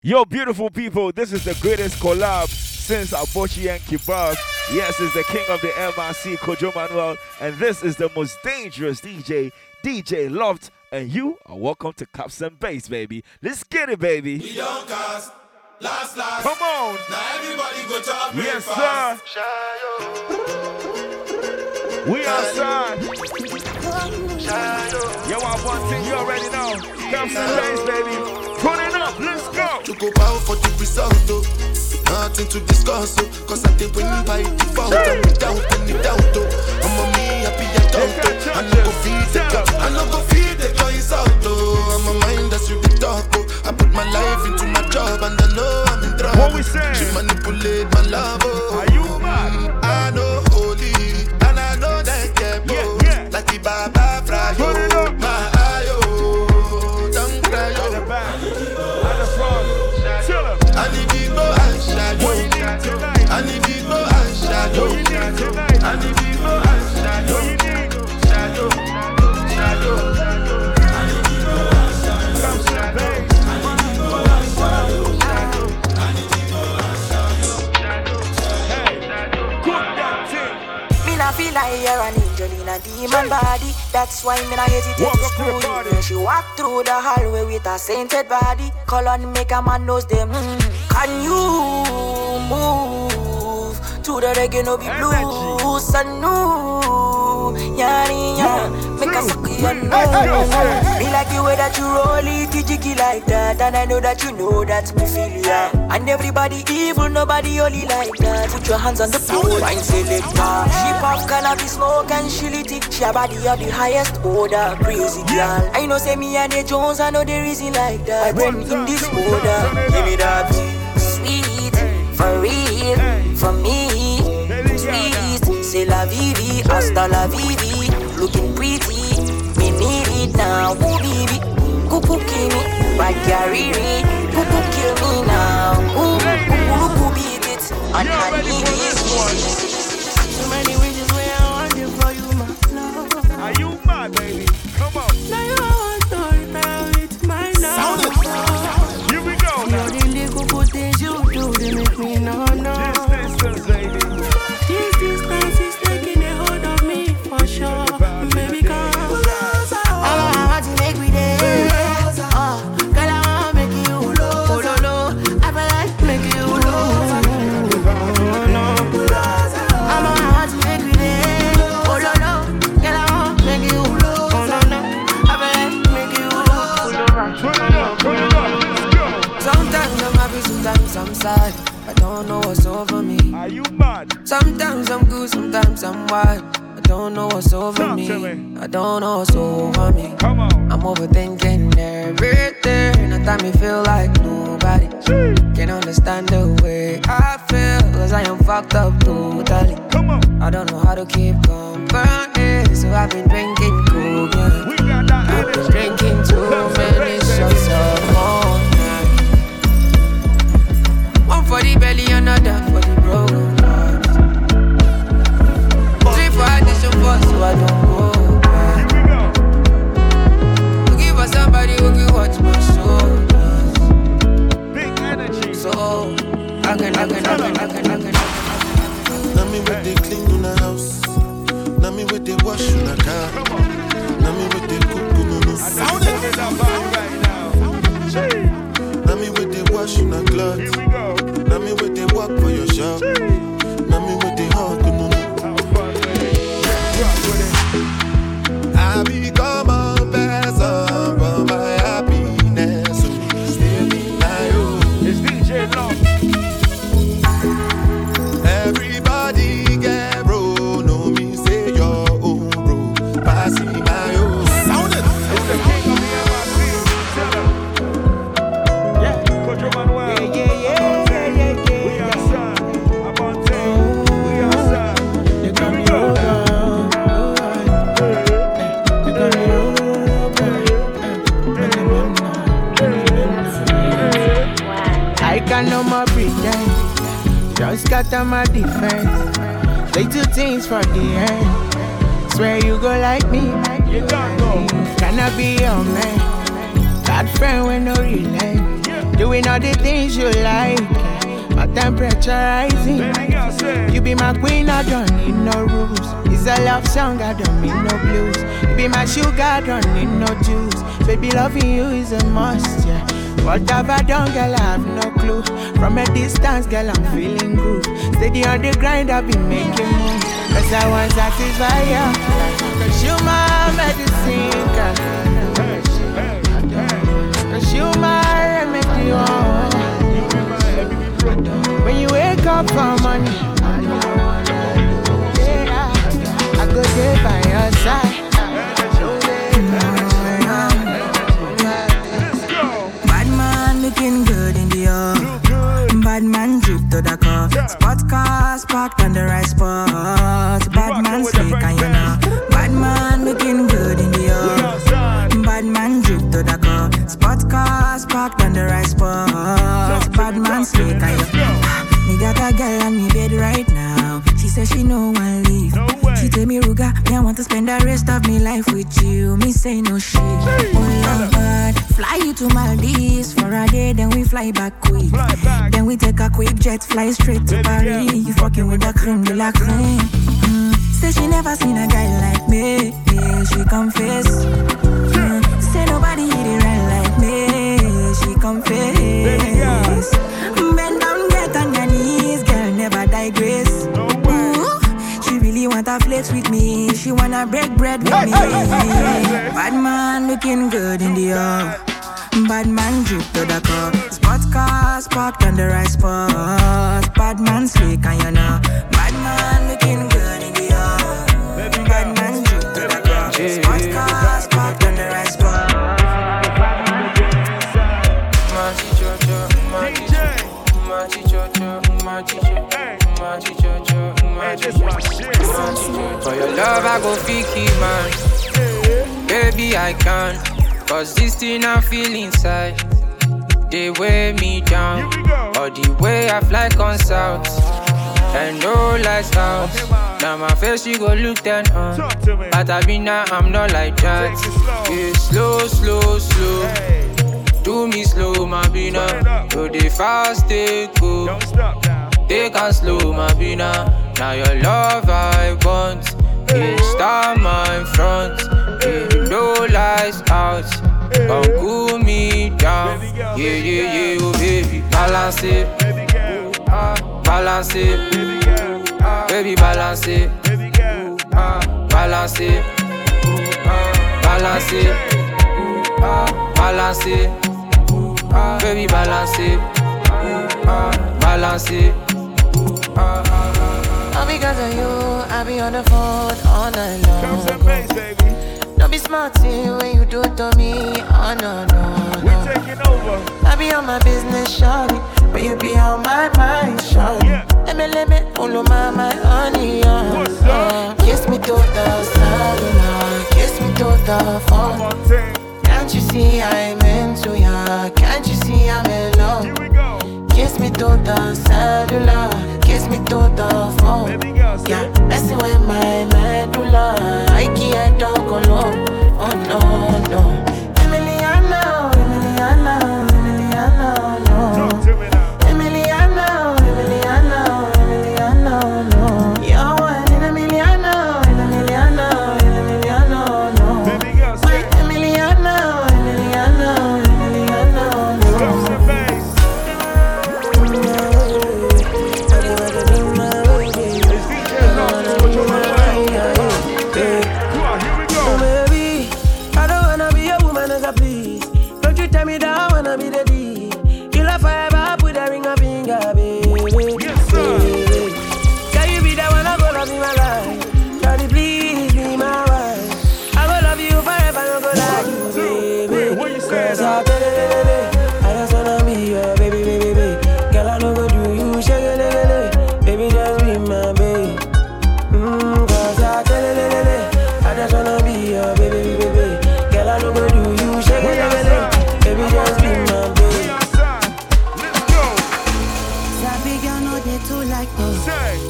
Yo, beautiful people, this is the greatest collab since Aboshi and Kebab. Yes, it's the king of the MRC, Kojo Manuel, and this is the most dangerous DJ, DJ Loft, and you are welcome to Caps and Bass, baby. Let's get it, baby. We don't cast, last. Come on. Now everybody go to breakfast. Yes, sir. We outside. Yo, I want thing you already know. Caps and Bass, baby. Put it up, let's go! To go bow for the result, though. Nothing to discuss, though. Cause I did win by default. I'm without any doubt, though. I'm a me, I be a doubt, though. I no go feed the cup. I no go feed the toys out, though. I'm a mind that's with the talk, though. I put my life into my job and I know I'm in trouble. What we say? She manipulate my love, oh. Are you mad? I know holy, and I know that kepo. Yeah. Like the Baba Fry, yo. Put it up, my demon body, that's why me not hesitate to screw you. When she walk through the hallway with a sainted body, color make a man knows them. Can you move to the reggae no be blue? Sanu, yani ya, make a suck you know. Me like the way that you roll it, jiggy like that, and I know that you know that me feel ya. And everybody evil, nobody only like that. Put your hands on the floor, wine selector. She pop cannabis smoke and she lit it. She a body of the highest order, crazy girl. I know say me and the Jones, I know the reason like that. When in this order, give me that sweet, for real, for me. Sweet, c'est la vivi, hasta la vivi. Looking pretty, me need it now, oh baby. Kupu kill me, but carry it. Kupu kill me now. Ooh, kupu beat it. And I need this one. Too many wishes where I want you for you, my love. Are you mad, baby? Come on. Now you want to retire with my love. Here we go now. You really kupu things you do, they make me no. This distance, baby. This distance is taking a hold of me for sure. Maybe come. I don't know what's over me. Are you mad? Sometimes I'm good, sometimes I'm wild. I don't know what's over me. I don't know what's over me. Come on. I'm overthinking everything. At times I feel like nobody can understand the way I feel. Cause I am fucked up totally. Come on. I don't know how to keep company, so I've been drinking cool. I've been drinking too many shots of more. One for the belly, another for the broken heart. Three for addition, four so I don't go back. Looking for somebody who can watch my shoulders. Big energy. So, I can. Now me where they clean in the house. Now me where they wash in the car. Now me where they cook in the house. I don't get that bad right now. Now me with the wash in a cloth. Here we go. Now me with the walk for your shop. Now me with the hawk in a cloth. I become a vessel for my happiness. Still in my own. It's DJ Loft. Everybody get bro. No me say your own bro. Passing my own. Sound it. It's the king of the scatter my defense. They do things for the end. Swear you go like me. You don't know. Can I be your man? Bad friend with no relent. doing all the things you like. My temperature rising. You be my queen, I don't need no rules. It's a love song, I don't need no blues. You be my sugar, I don't need no juice. Baby, loving you is a must, yeah. What have I done, girl, I have no clue. From a distance, girl, I'm feeling good. Steady on the grind, I've been making moves. Cause I want satisfy ya. Cause you my medicine, girl. Cause you my remedy, oh. When you wake up for money, yeah, I go there by your side. Looking good in the off. Bad man drip to the cuff. Spot cars parked on the right spot. Bad man slick and you know. Bad man looking good in the off. Bad man drip to the cuff. Spot cars parked on the right spot. Bad man slick and you know. Me got a girl on me bed right now. She said she no one leave. She tell me Ruga, me I want to spend the rest of me life with you. Me say no shit. Oh Lord, fly you to Maldives for a day, then we fly back quick. Fly back. Then we take a quick jet, fly straight to Paris. Yeah. You fucking with the creme de la creme. Say she never seen a guy like me. Yeah, she confess. Say nobody hit it right like me. She confess. Bend down, get on your knees, girl, never digress. Ooh, she really wanna flex with me. She wanna break bread with me. Bad man looking good in the off. Bad man drip to the cup. Spot cars parked on the right spot. Bad man slick and you know. Bad man looking good in the yard. Bad man drip to the cup. Spot cars parked on the right spot. Bad man DJ. For your love I go fiki man. Baby I can't. Cause this thing I feel inside, they weigh me down. All the way I fly comes out, and no lights out. Now my face you go look then on, but I mean now I'm not like that. It's slow, slow, slow, hey. Do me slow, my bina. Do the fast, they go. Don't stop now. They can slow, my bina. Now your love I want, it's time I'm in front. No lights out, come cool me down. Yeah, yeah, yeah, oh baby, balance it, balance it, baby, balance it, balance it, balance it, balance it, baby, balance it, balance it. All because of you, I be on the phone all night long. Caps and Bass, baby. Don't be smart when you do it to me, oh no, no, no. We're taking over. I be on my business, shawty, but you be on my mind, shawty. Yeah. Let me, follow my honey, kiss me to the sun, kiss me to the phone. Can't you see I'm into ya, can't you see I'm in love? Here we go. Kiss me to the cellular, kiss me to the phone. Yeah, messing with my medulla, I can't talk alone. Oh no, no. Emiliano, Emiliano, Emiliano, no. Talk to me now. Emiliano, Emiliano, Emiliano, no. You're one in Emiliano, in Emiliano, in Emiliano, no. Wait, Emiliano, Emiliano, Emiliano, no. Drops your bass. It's DJ Loft, it's Kojo Manuel.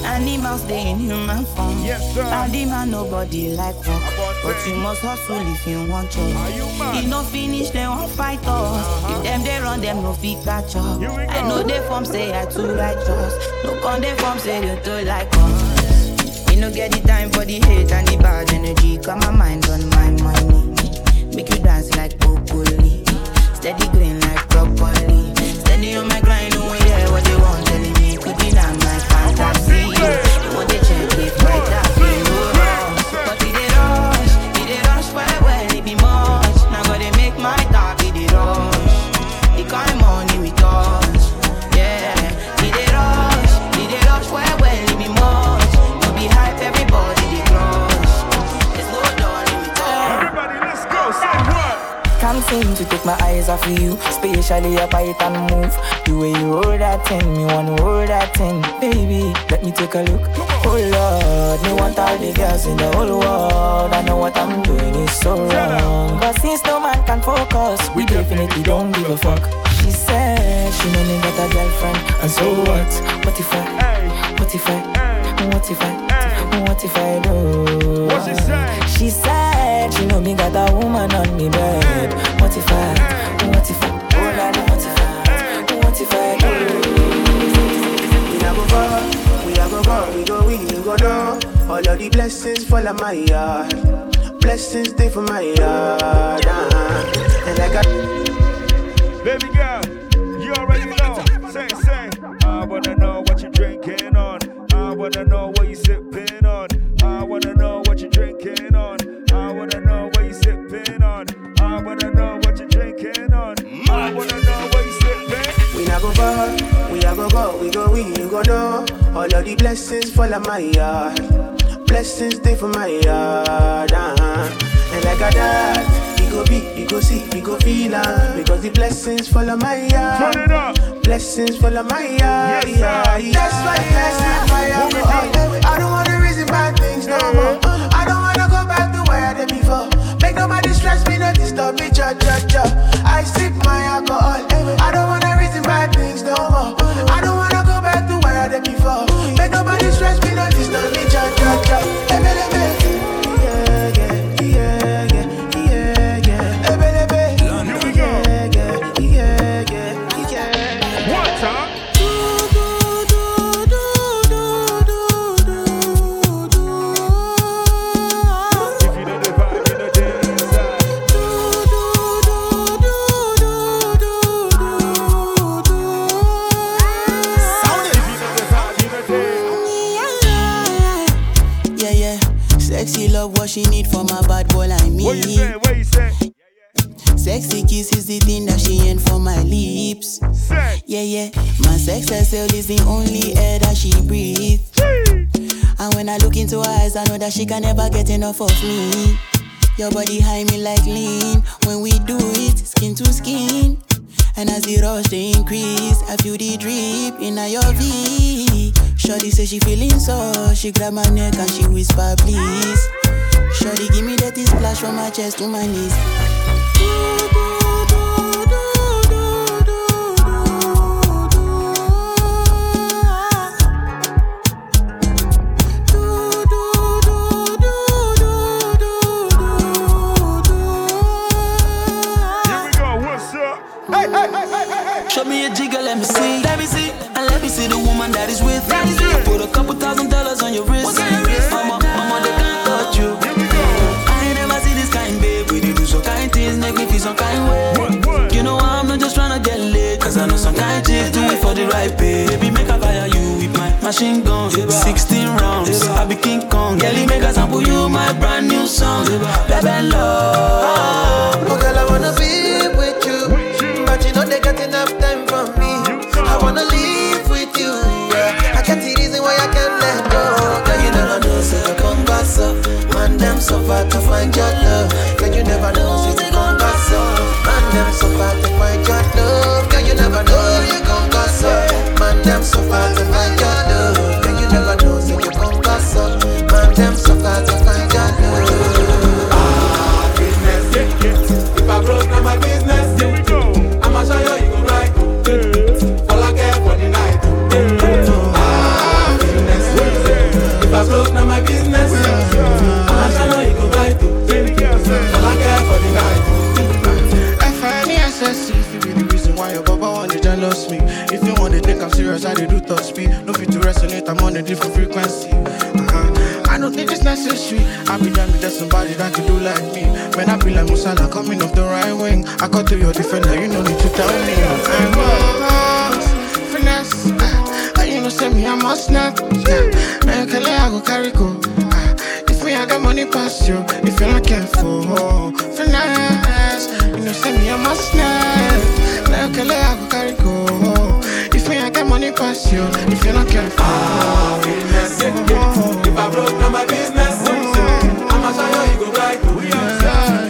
Animals, they in human form. Yes, sir. I demand nobody like rock. But you must hustle if you want to. If no finish, they won't fight us. If them they run, them no fit catch up. I know they form say I too righteous. Look on they form say you too like us. You no get the time for the hate and the bad energy. Got my mind on my money. Make you dance like broccoli. Steady green like broccoli. Steady on my grind, no way there what they want telling me. Could be not my fantasy. You want to check it right up, you know. But it they rush well, well, it be much. Now gotta make my top, it they rush. The kind money we touch, yeah. It they rush well, well, it be much. No be hype, everybody they crush. It's low down, it we touch. Everybody, let's go, say what? Can't seem to take my eyes off of you, especially up I can move. The way you hold that thing, me want to hold that thing. Baby, let me take a look. Oh Lord, me want all the girls in the whole world. I know what I'm doing is so wrong, but since no man can focus, we definitely don't give a fuck. She said she no need got a girlfriend, and so what? What if I? What if I? What if I? What if I do? What she said? She said she know me got a woman on me bed. What if I? What if I? Oh Lord, what if I? What if I do? We a go far, we a go far, we go in, we go down. All of the blessings fall on my yard, blessings stay for my yard. And I got baby girl, you already know. Say, say, I wanna know what you drinking on. I wanna know what you sipping on. I wanna know what you drinking on. I wanna know what you sipping on. I wanna know what you drinking on. I wanna know what you sipping. We na go far, we a go go, we go in, you go down. All of the blessings fall on my yard, blessings stay for my yard. And like a dad, we go be, we go see, we go feel because the blessings fall on my yard. Turn it up. Blessings full of my eye, yes, yeah. That's why blessings fire go up. I don't wanna reason bad things no more. I don't wanna go back to where I did before. Make nobody stress me, not disturb me, cha cha cha. I sip my alcohol. I don't wanna reason bad things no more. I don't wanna go back to where I did before. Make nobody stress me, not disturb me, cha cha cha. Ebe lebe, yeah yeah yeah yeah yeah yeah. Ebe lebe, here we go. What she need for my bad boy like me. What you say? What you say? Sexy kiss is the thing that she ain't for my lips. Sex. Yeah, yeah. My sex herself is the only air that she breathes. And when I look into her eyes, I know that she can never get enough of me. Your body high me like lean. When we do it, skin to skin. And as the rush they increase, I feel the drip in your V. Shorty say she feeling so, she grab my neck and she whisper please. Shorty give me that splash from my chest to my knees. Here we go, what's up? Hey, hey, hey, hey, hey. Show me a jigger, let me see. Let me see, and let me see the woman that is with me. Put a couple $1,000 on your wrist. Mama, they can't touch you. Make me feel some kind of way. You know I'm not just tryna get laid, cause I know some kind chicks do it for the right pay. Baby, make I fire you with my machine gun, 16 rounds, I be King Kong. Girlie, make I sample you my brand new song, Baby Love. Oh girl, I wanna be with you, but you know they got enough time for me. I wanna live with you, yeah. I can't see reason why I can't let go. Girl, you don't know, so come back so. Man, them so far to find your love. Girl, you never know, so I'm so far to find your love. Girl, you never know you gon' cause up. Man, I'm so far to find your love. Girl, you never know so no they take I'm serious, I they do top speed. No fit to resonate, I'm on a different frequency. I don't think it's necessary. I be done with that somebody that you do like me. Man, I be like Musala coming off the right wing. I cut to your defender, you no need to tell me. I'm lost, finesse. You know say me, I must snap. Now you can let I go carry go. If me I got money past you, if you're not careful, finesse. You know say me, I must snap. Now you can let I go carry go. If me I got money past you, if you're not careful, finesse. If I broke, now my business. I'ma show you, you go right to it.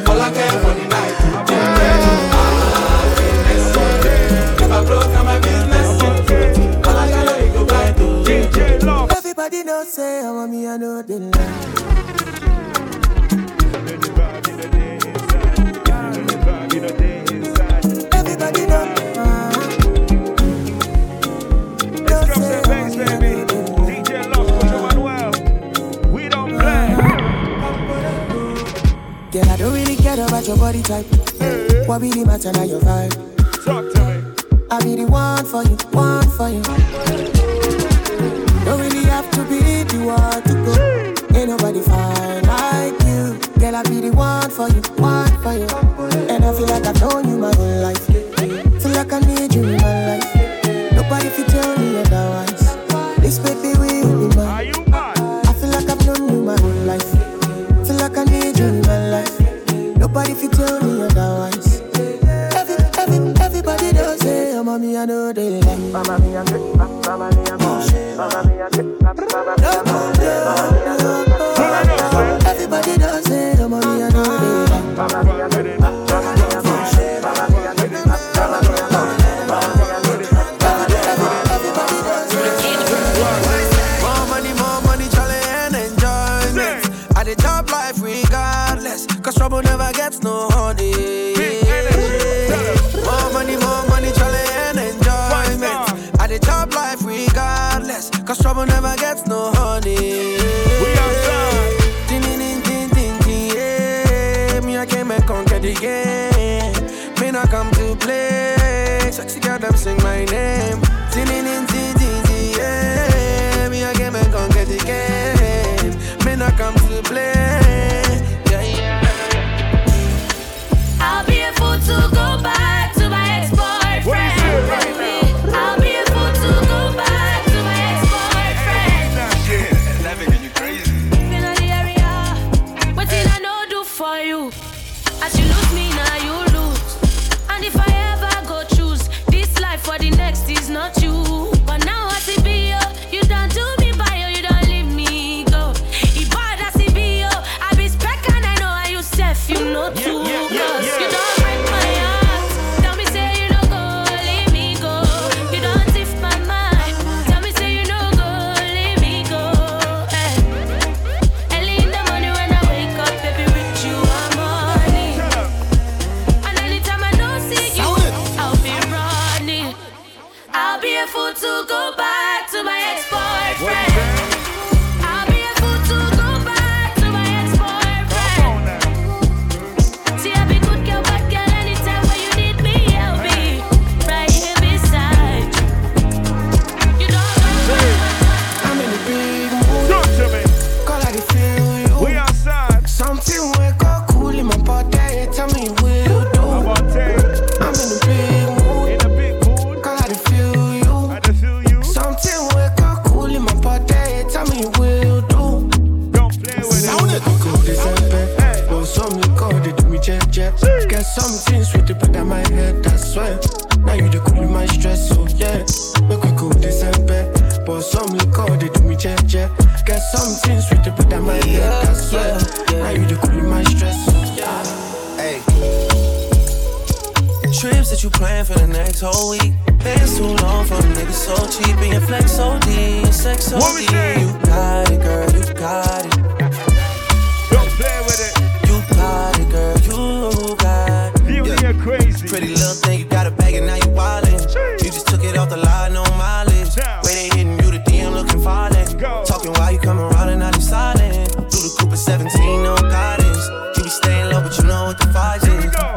All I care for the night. Finesse. If I broke, now my business. All I care, you go right to DJ Loft. Everybody know say I want me, I know they lie. Everybody know. Baby, DJ Loft, Kojo Manuel. We don't play. Girl, I don't really care about your body type. Hey. What really matter now your vibe? Talk to me. I be the one for you, one for you. Don't really have to be the one to go. Jeez. Ain't nobody fine like you. Girl, I be the one for you, one for you. And I feel like I've known you my whole life. Feel like I need you in my life. Nobody can tell me otherwise. This baby will be mine. I feel like I've known you my whole life. Feel like I need you in my life. Nobody fit tell me otherwise. Everybody does say, oh, mommy, I know they like. Everybody does say, oh, mommy, I know they like. Trouble never gets no honey. More money, jolly and enjoyment. At the top life regardless, cause trouble never gets no honey. We outside. Ding ding ding ding ding, yeah. Me I came and conquered the game. Me not come to play. Sexy girl them sing my name. Ding ding ding ding ding, yeah. Me I came and conquered the game. Me not come to play. To go back to my ex-boyfriend. I'll be a fool to go back to my ex-boyfriend. Yeah, loving and you crazy. In the area, what did I know do for you? As you lose me, now you lose. And if I ever go choose this life for the next is not you. But now I see be yo, you don't do me by yo, you don't leave me go. If I see be yo, I be spec and I know I yourself, you know too. Cause you don't.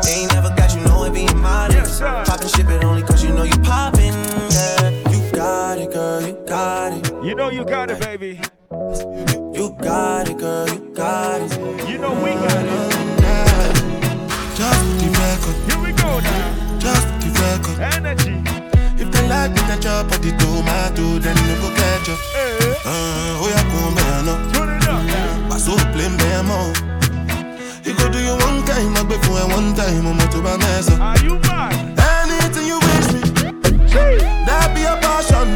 They ain't never got you know it being modest. Poppin' shit, but only cause you know you poppin', yeah. You You know you got it, baby. You got it, girl, you got it. You know we got it. Just the record. Here we go now. Just the record. Energy. If they like me, they chop at the tomato, then you go catch up. Oh, yeah, come here now. Turn it up now. But so plain, they're more. You go do you one time, I'll be for one time, I'm not to my mess up. Are you mad? Anything you wish me, that be a passion.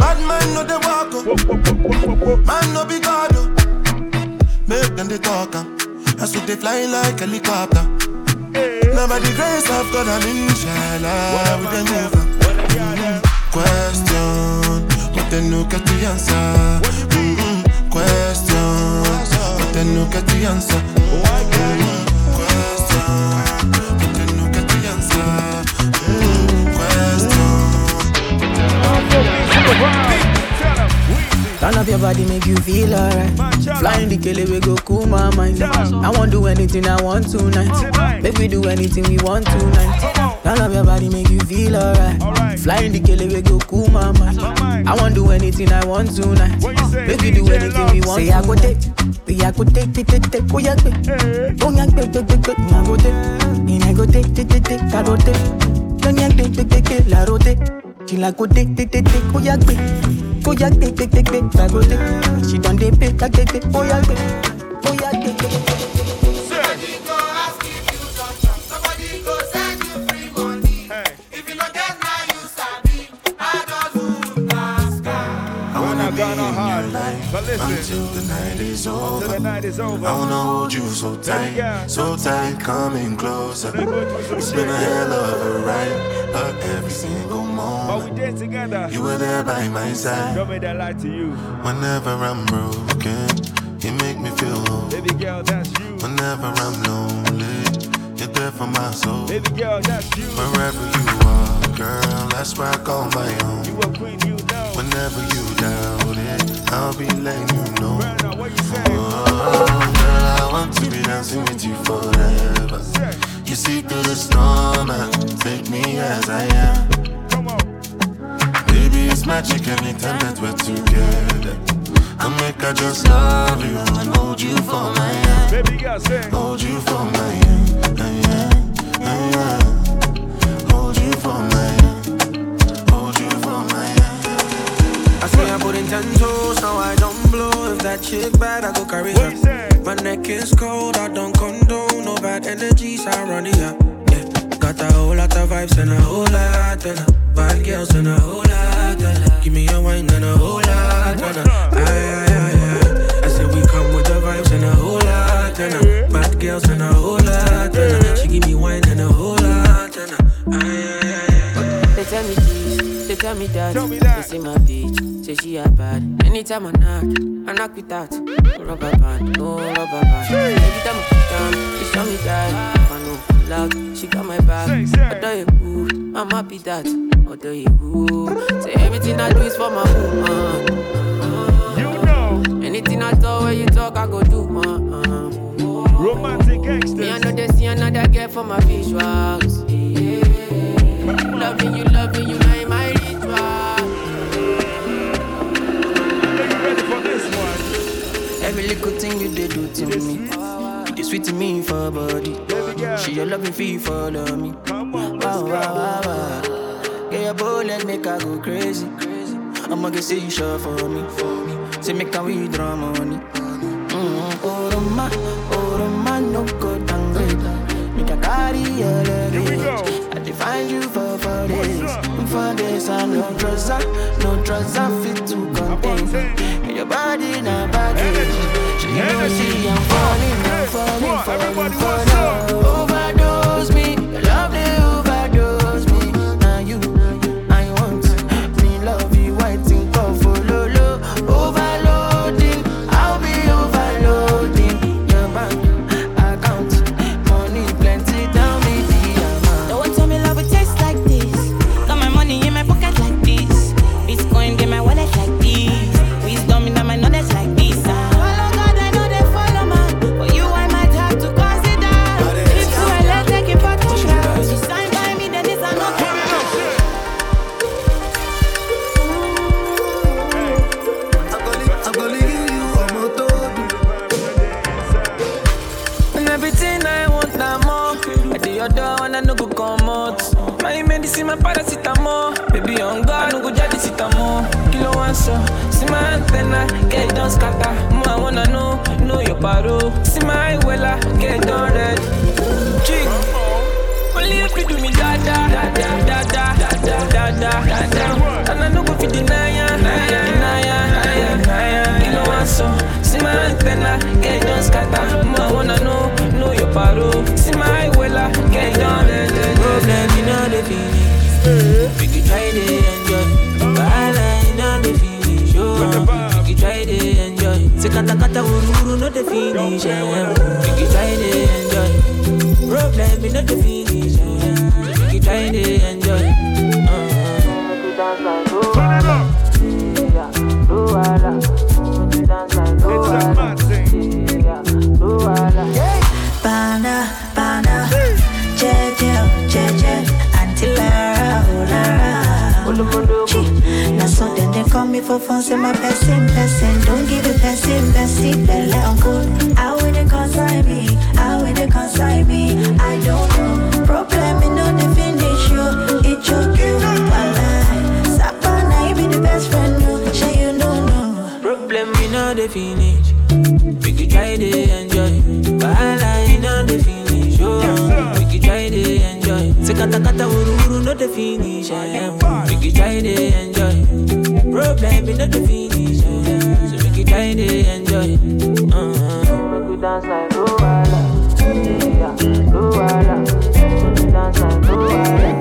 Bad man no they walk up. Man no be God up. Make them they talk up. That's what they fly like a helicopter. Now by the grace of God and inshallah we can move on. Question, but they no get the answer. Question, but they no get the answer. Question, but they no get the answer. Question. Turn up your body, make you feel alright. Flying the Kelly, we go cool my mind. I won't do anything I want tonight. Make we do anything we want tonight. Turn up your body, make you feel alright. Flying the Kelly, we go cool my mind. I won't do anything I want tonight. Make we do anything we want. Say I go take, I go take, go yak me, I go take, I go take, I go take, I go take. She like go take, go yak take, I go take. She done take, go yak take. But listen, until the night is over, I wanna hold you so tight, so tight, coming closer. It's been a hell of a ride, but every single moment but we did together. You were there by my side. Don't make that lie to you. Whenever I'm broken, you make me feel whole. Baby girl, that's you. Whenever I'm lonely, you're there for my soul. Baby girl, that's you. Wherever you are, girl, that's where I call my own. You a queen, you know. Whenever you doubt it, I'll be letting you know. Brother, what you say? Oh, girl, I want to be dancing with you forever. You see through the storm and take me as I am. Baby, it's magic anytime that we're together. I make I just love you and hold you for my hand. Baby, you gotta sing. Hold you for my hand, hold you for my hand, hold you for my hand. I say I put in 10 toes, now I don't blow. If that chick bad, I go carry her. My neck is cold, I don't condone. No bad energies, I run it up. Yeah. Got a whole lot of vibes and a whole lot of bad girls and a whole lot of. Give me a wine and a whole lot of. I say we come with the vibes and a whole lot of bad girls and a whole lot of. She give me wine and a whole lot of. They tell me this. They tell me that, they see my bitch, say she a bad. Anytime I knock with that. Rubber band, oh rubber band. Every time I put down, they show me that. If I know love, she got my back. Although you who, I'm happy that. Although you who, say everything I do is for my woman. You know. Anything I talk, when you talk, I go do romantic gangsters. Me I know they see another girl for my visuals. Yeah. Loving you like my. Every little thing you did do to me, it is sweet to me for body. She your loving feet follow me. Wow, wow, wow, wow. Get your bullet, make I go crazy. I'ma get see sure for me. Say make a we draw money. Oroma, no go down great. Make a carry your luggage. I define you for days. For days and no trouser fit to contain. Your body not baggage. So you know see I'm falling. Overdose me, your love they overdose me. Now you, I want me love you, I think of follow. Overloading, I'll be overloading. Your bank account, money plenty, tell me the amount. No one told me love would taste like this. Got my money in my pocket like this. Bitcoin in my wallet like this. Like this, oh Lord God, I know they follow man, but you I might have to consider. I no go come out. My medicine, my paracetamol. Baby, on God, I no go jadis it more. Kilo one so, see my antenna, get it don't scatter. I wanna know your paro. See my wella, get it done red. Jig, only if you do me da da da da da da da da da da. And I no go fit deny ya, deny ya. Kilo one so. See my antenna, get don't scatter. I wanna know your paro. See my wella, get down the problem, you know the finish. We can try to enjoy, but I know the finish. We can try to enjoy. Say kata wuru no the finish. We can try to enjoy, problem, you know the finish. We can try to enjoy. We can dance like Luala. Bana, je, Auntie Lara, now so then they call me for fun, say my person, don't give it person, belle uncle. How will they consign me? I don't know. Problem, you know the finish, you, it's your girl, Bana. Sapana, you be the best friend, you, she you don't know. Problem, you know the finish. We can try to enjoy, but I know the finish. Oh, we can try to enjoy. Say kata wuru no the finish. We can try to enjoy. Problem is not the finish. So we can try to enjoy. We can dance like Luala, yeah, Luala. We can dance like Luala.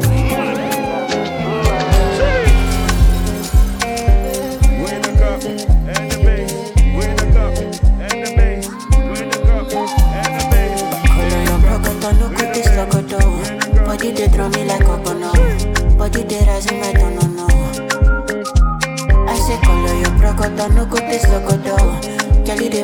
Body they draw me like a bono. Body they rise me, I don't know. I say color your brocotta, no good is loco do. Jelly they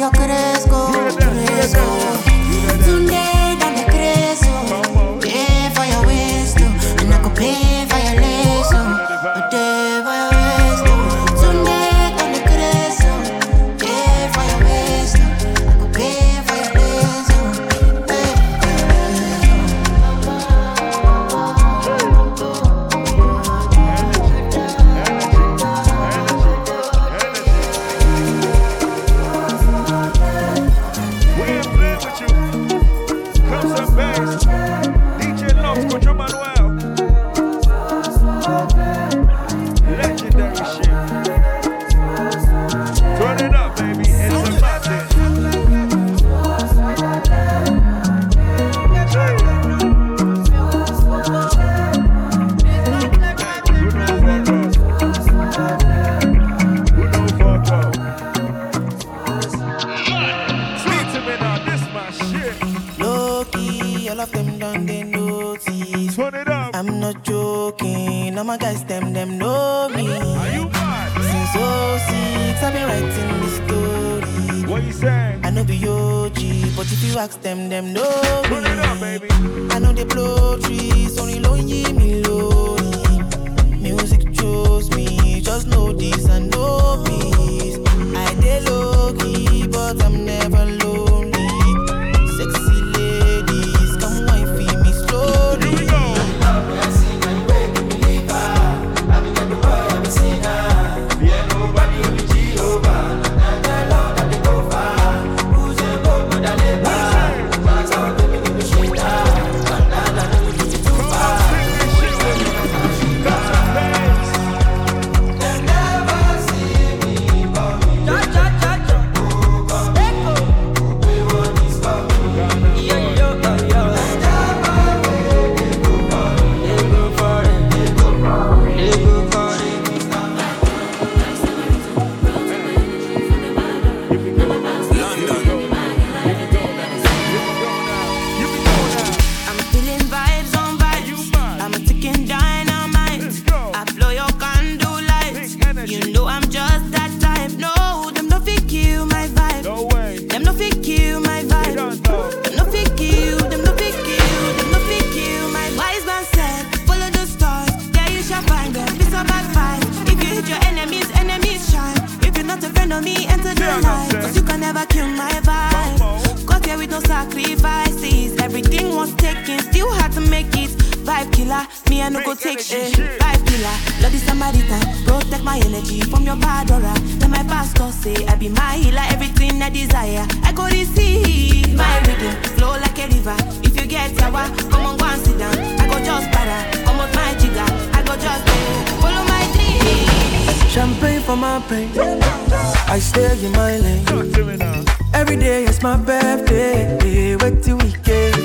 Yo crezco Sunday that I crezco. Pay for your wisdom, and I could pay for your lesson. But pay for your wisdom. Sunday that I crezco. Pay for your wisdom, I could pay for your killer, me I no go take shit. Five killer, Lord is Samaritan, protect my energy from your padora. Then my pastor say I be my healer, everything I desire I go receive. My rhythm flow like a river. If you get sour, come on go and sit down. I go just para, come on my jigger. I go just follow my dreams. Champagne for my pain, I stay in my lane. Every day is my birthday, wait till weekend.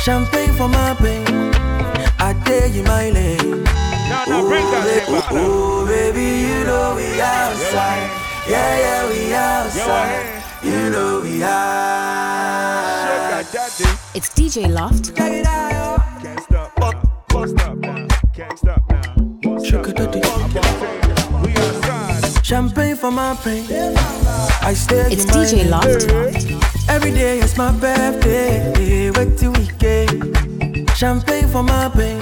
Champagne for my pain, I tell you my name. Oh baby, you know we outside. Yeah, yeah, we outside. You know we outside. It's DJ Loft. Can't stop, can't stop now. We outside. Champagne for my pain, I stay. It's DJ Loft. Every day is my birthday, wait till we get. Champagne for my pain,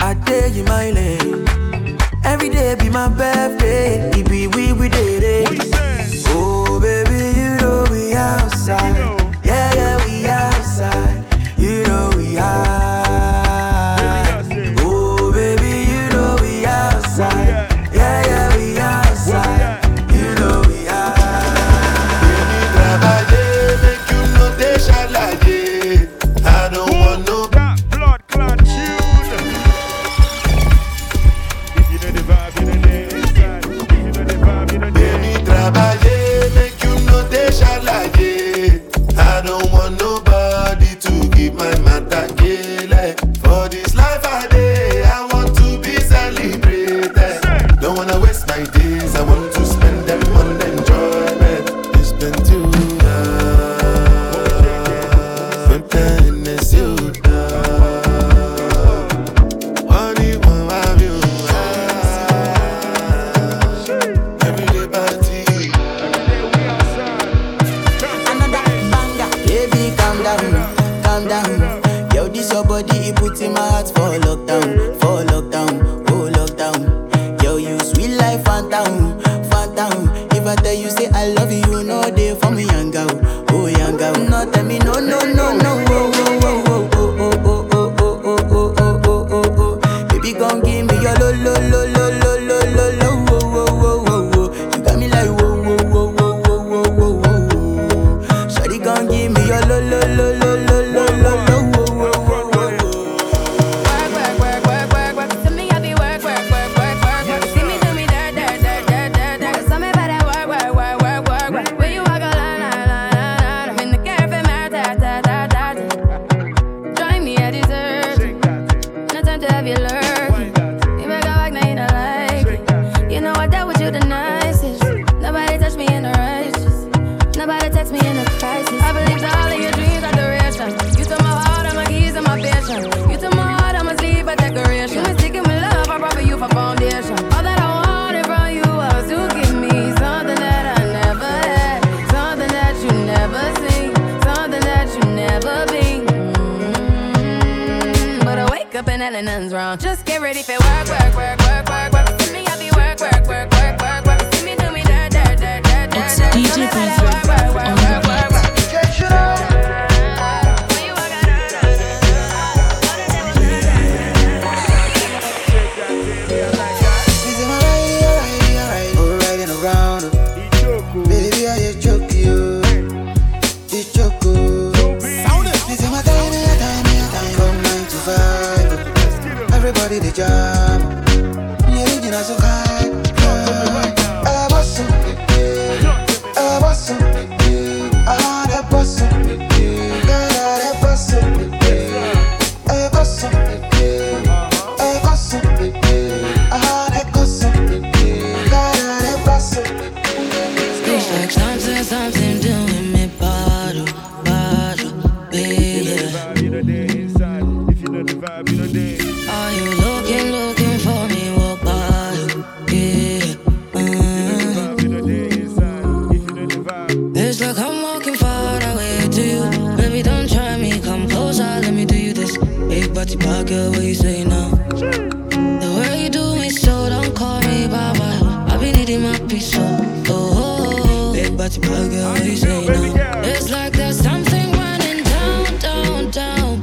I tell you my name. Every day be my birthday, it be we did it. Oh baby, you know we outside. Yeah, yeah, we outside. You know we outside. Oh baby, you know we outside. Yeah, yeah, we outside. You know we outside.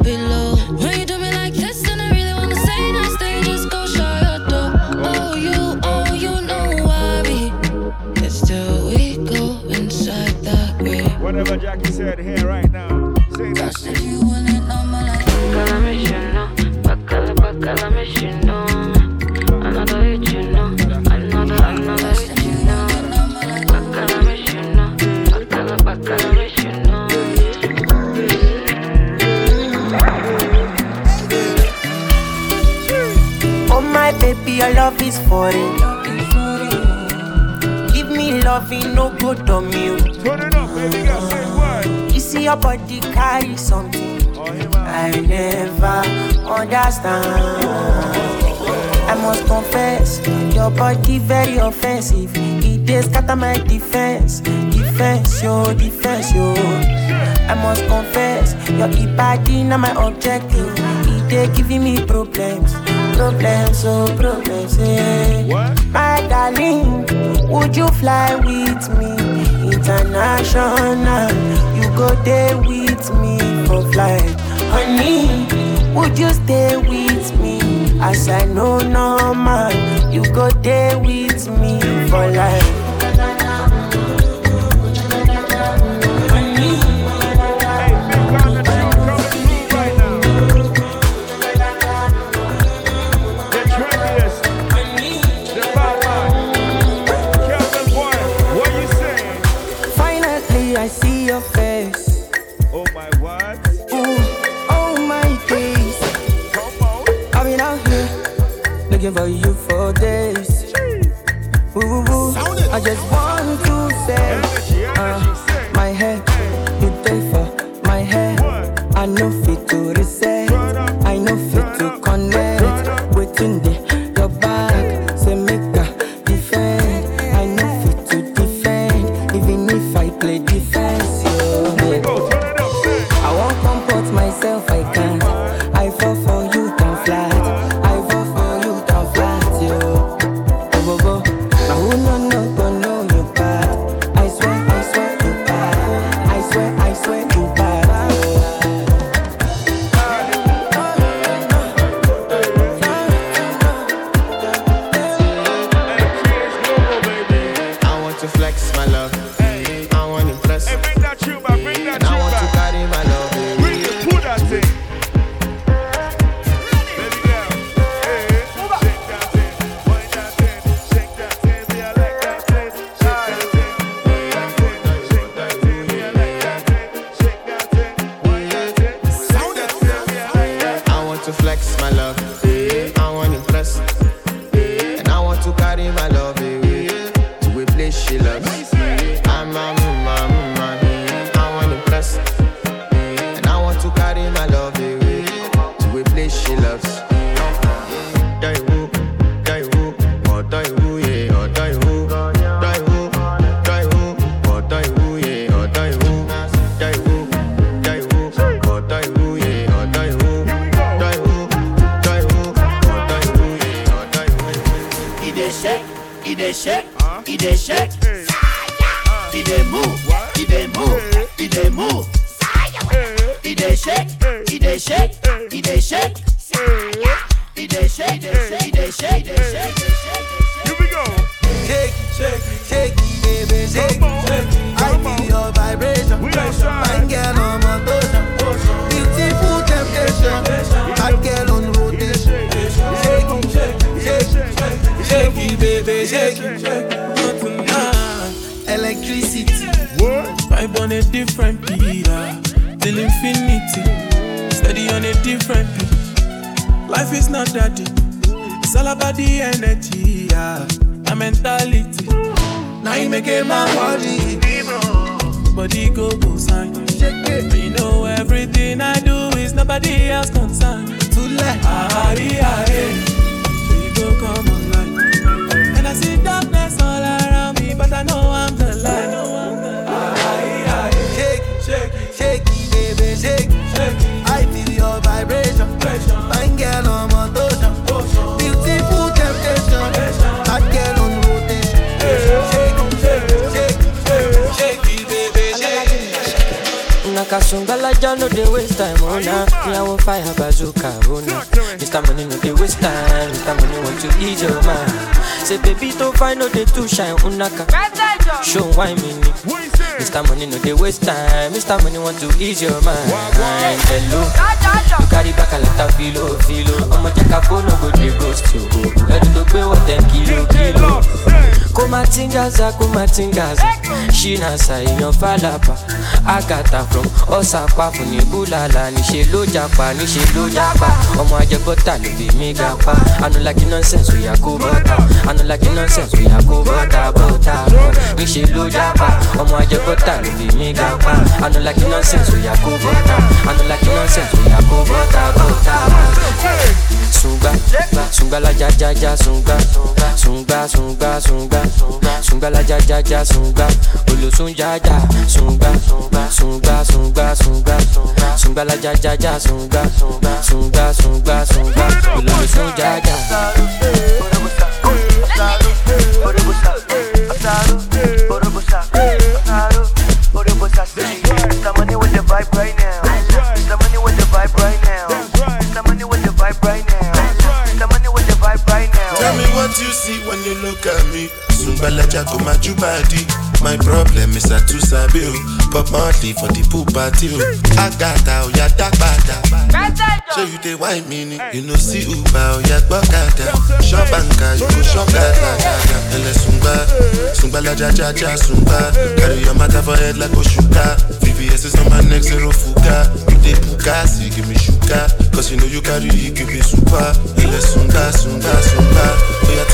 Below. When you do me like this, then I really wanna My baby, your love is for it. Give me loving, no good on you. Turn it up, baby, girl, say what? You see your body carry something I never understand. I must confess, your body very offensive. It is scatter my defense. Defense, yo. I must confess, your body not my objective. It is giving me problems, eh. What? My darling, would you fly with me international? You go there with me for flight. Honey, would you stay with me? As I know, no man, you go there with me for life. For you for days. Woo. I just want to say, my head, you pay for my head. I know fit to reset, I know fit to connect. Waiting in your back, say make a defend. I know fit to defend, even if I play defense. I won't comport myself, I can't. I fall for you, down flat. Show why me. Mr. Money no dey waste time. Mr. Money want to ease your mind. Hello, you carry back a lot of filo. I'ma take a phone, no go dey ghost you. Ready to pay what 10 kilo. Come at matingaza kumatingaza Shina sainyo falapa Agata from Osapa Funi bulala Nishe lujapa Omo ajebota lubi migapa I don't like nonsense we are kubota Bota Nishe lujapa Omo ajebota lubi migapa I don't like nonsense we are kubota Bota Sunga la ja sunga la ja sunga ulu sunga sunga la ja sunga ulu sunga with the vibe right now. You see when you look at me, Zumbala Jago Majubadi. My problem is that you sabi, but mostly for the pool party. Agata oya dabata, show you the wine meaning. You know see uba oya gbakata, shobanka you go shobata. Ele Zumba, Zumbala Jaja Zumba, carry your matter for head like Oshuka. VVS is on my neck zero fuka. You dey buka, see give me shuka, cause you know you carry it give me super. Ele Zumba. Hello,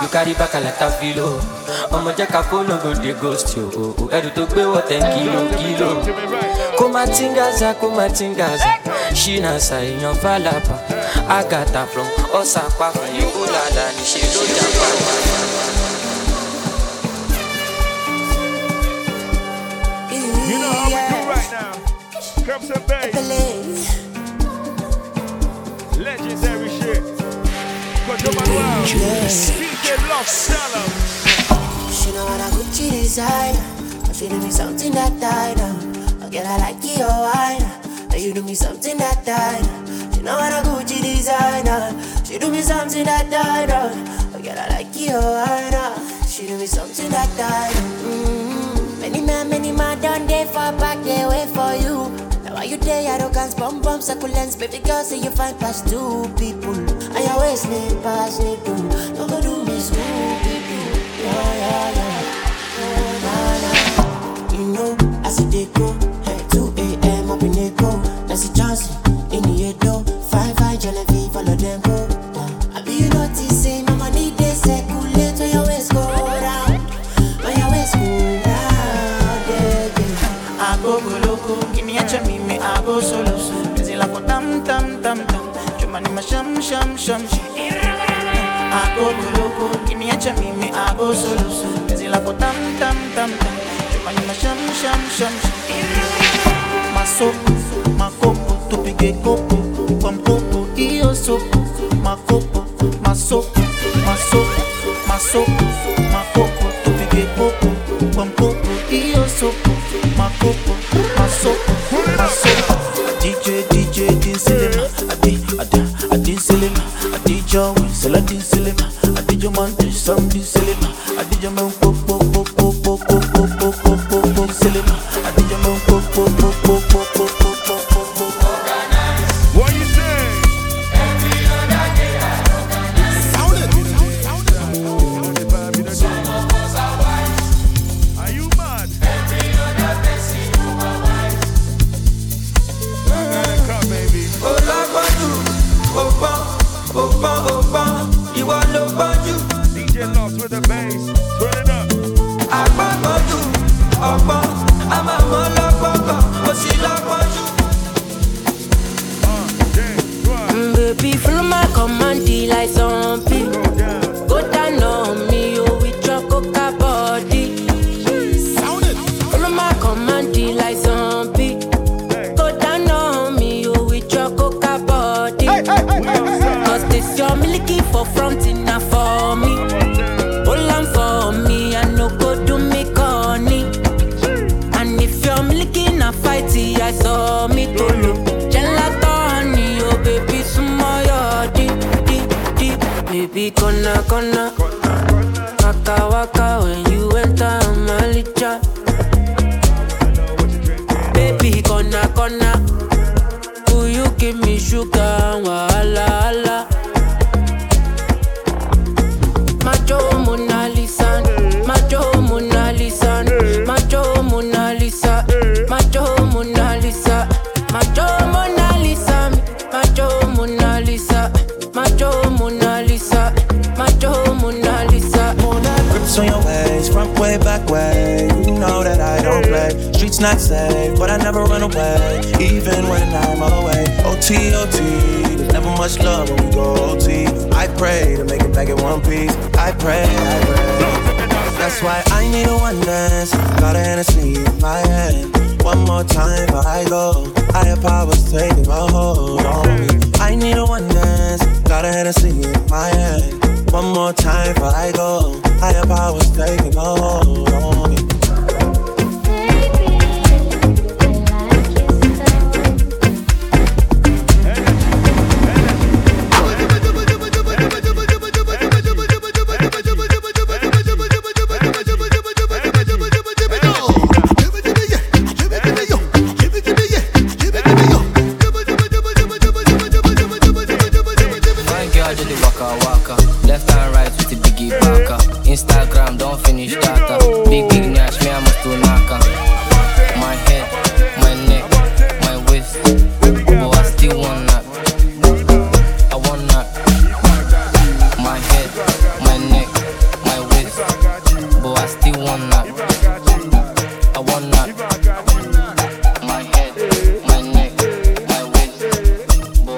you carry back a lot of vilo. I'm a jack of all of the ghost. You to be what a kilo. Kumatingaza. She knows I know Valapa. I got her from Osaka. You go and she don't jump. You know how we do right now. Caps and Bass. Legendary shit. Kojo Manuel, DJ Loft, Salam. She know what a Gucci designer. I feel to me something that died. Oh girl, I like you, I know. You do me something that died. She know what a Gucci designer. She do me something that died. Oh girl, I like you, I know. She do me something that died. Mm-hmm. Many man done they fall back, they wait for you. Why you there, arrogance, bomb, succulence, baby girl, say you find past two people. I always need past two, don't go do me school people. Yeah. You know, I see they go, hey, 2 a.m. up in they go. That's a Johnson, in the door, 5 Genevieve, follow them go. I be you noticing, mama need they say, cool it, why you always go down, why you always go down, yeah. I go loco, give me a chummy. I go solo, busy like a tam. Chumani ma sham. I go loco, give me a chummy. I go solo, busy like a tam. Chumani ma sham. Ma soco, ma coco, tu pique coco, con coco io soco. Ma coco, ma soco, ma coco, tu pique coco, con coco io soco. Ma coco, ma soco. DJ I did Selima, I did your Monday, something Selima, I did your man, po Selima, I did your man, po. What you say? Every other day I sound it. Some of us are wise. Are you mad? Every other day see who are wise. I got baby. Opa, you are no baju. DJ Loft with the bass, turn it up. I'm a mola papa, osila baju. Baby, follow my command, like zombie. Go down on me, oh, with your coca body. Sound it. Follow my command, like zombie. Go down on me, oh, with your coca body. Hey. This your milky for fronting now for me. Hold on for me, I no go do me corny. And if your milky na fighty, I saw me tolo. Gelatoni, oh baby, sumoyo di. Baby, kona. Waka, when you enter Malicha. Baby, kona. Will you give me sugar and wahala? black way. You know that I don't play. Streets not safe, but I never run away. Even when I'm away. OT, there's never much love when we go OT. I pray to make it back in one piece. I pray. That's why I need a one dance. Got a Hennessy in my hand. One more time before I go. Higher powers taking a hold on me. I need a one dance. Got a Hennessy in my hand. One more time before I go. Higher powers taking a hold on me. Instagram don't finish data. Big Nash, me I must do naka. My head, my neck, my waist, but I still want that. I want that. My head, my neck, my waist, but I still want that. I want that. My head, my neck, my waist, but I still want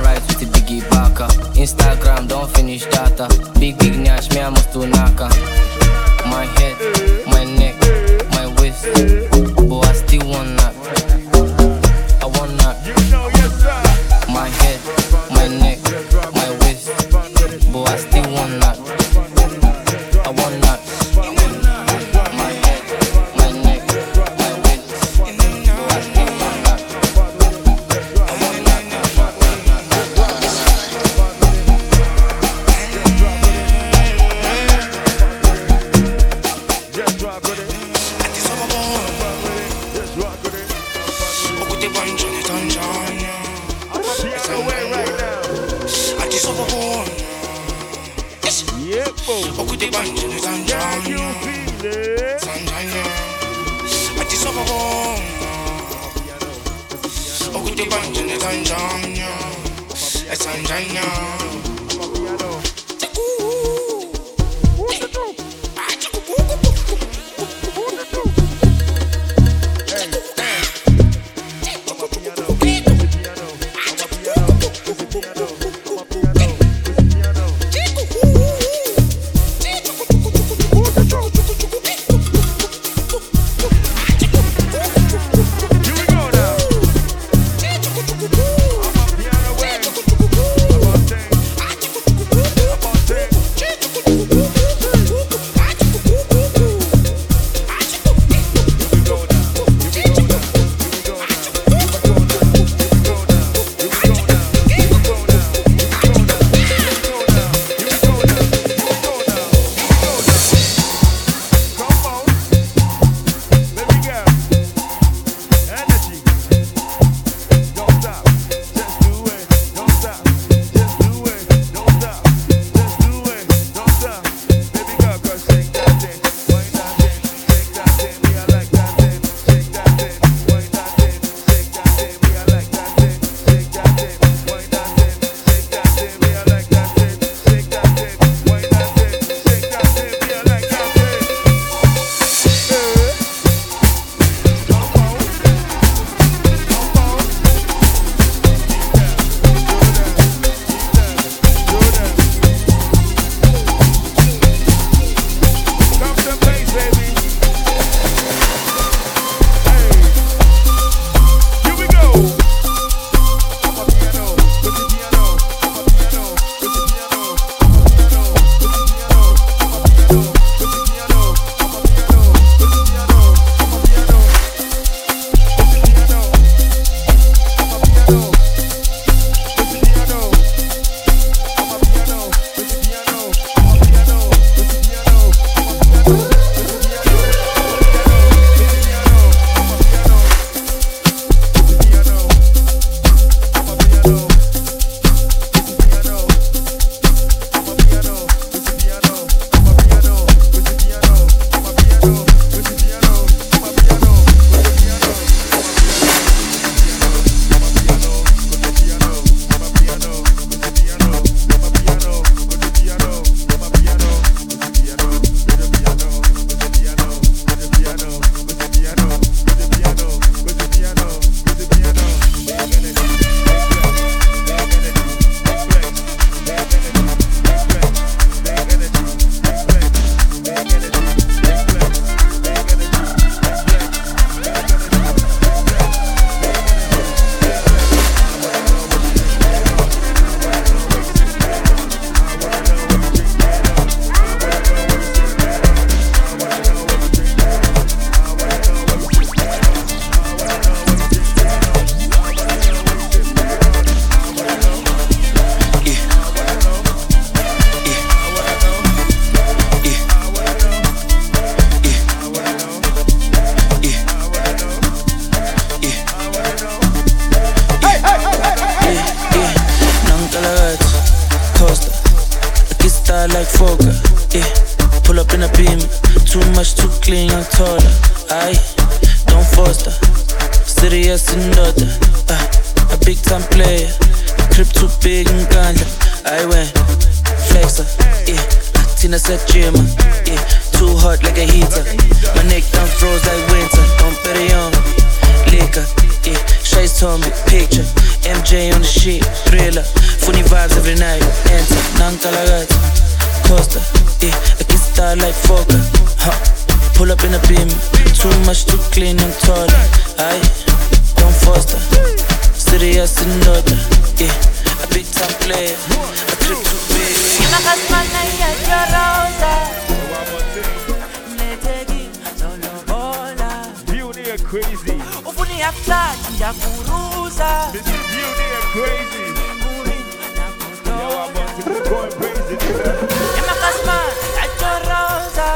that. Instagram don't finish data. Big Nash, me I must do naka. My head, my neck, my waist, but I still want that. I want that. My head, my neck, my waist, but I still want that. I want that. My head, my neck, my waist, but I still want that. I want that. like Fogger, yeah. Pull up in a beam, too much, too clean, I'm taller. I don't foster, serious in order. A big time player, crib too big in Ganja. I went flexer, yeah. Tina said Jimmer, yeah. Too hot like a heater. My neck done froze like winter. Don't bet it on liquor, yeah. Shades on big picture. MJ on the sheet, thriller. Funny vibes every night. Enter, Nankalagata, Costa, yeah. I can style like Fokker, huh. Pull up in a beam, too much, too clean, I'm taller. I don't foster, serious in order, yeah. A big time player, a trip too big. You're my husband, I am your rosa. Beauty and crazy. Ufuni after, Jafuruza. This is beauty and crazy. Going crazy. You're my husband, I am your rosa.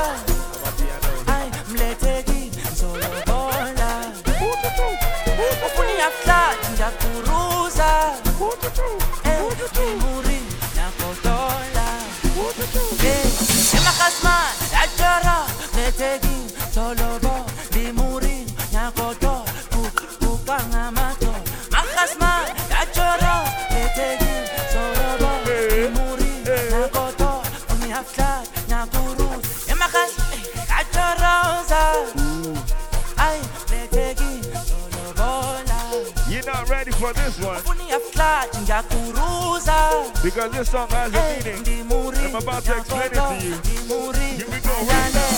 I am letegi, Zolobola. Ufuni after, Jafuruza. Muri na kotola. Emakasma ajara netegi solobo di muri na kotola kukanga mato. Emakasma ajara netegi solobo di muri na kotola umi afla na guru. Emakas ajara oza. Ay netegi solobola. You're not ready for this one. Because this song has a meaning. I'm about to explain it to you. Here we go, right now.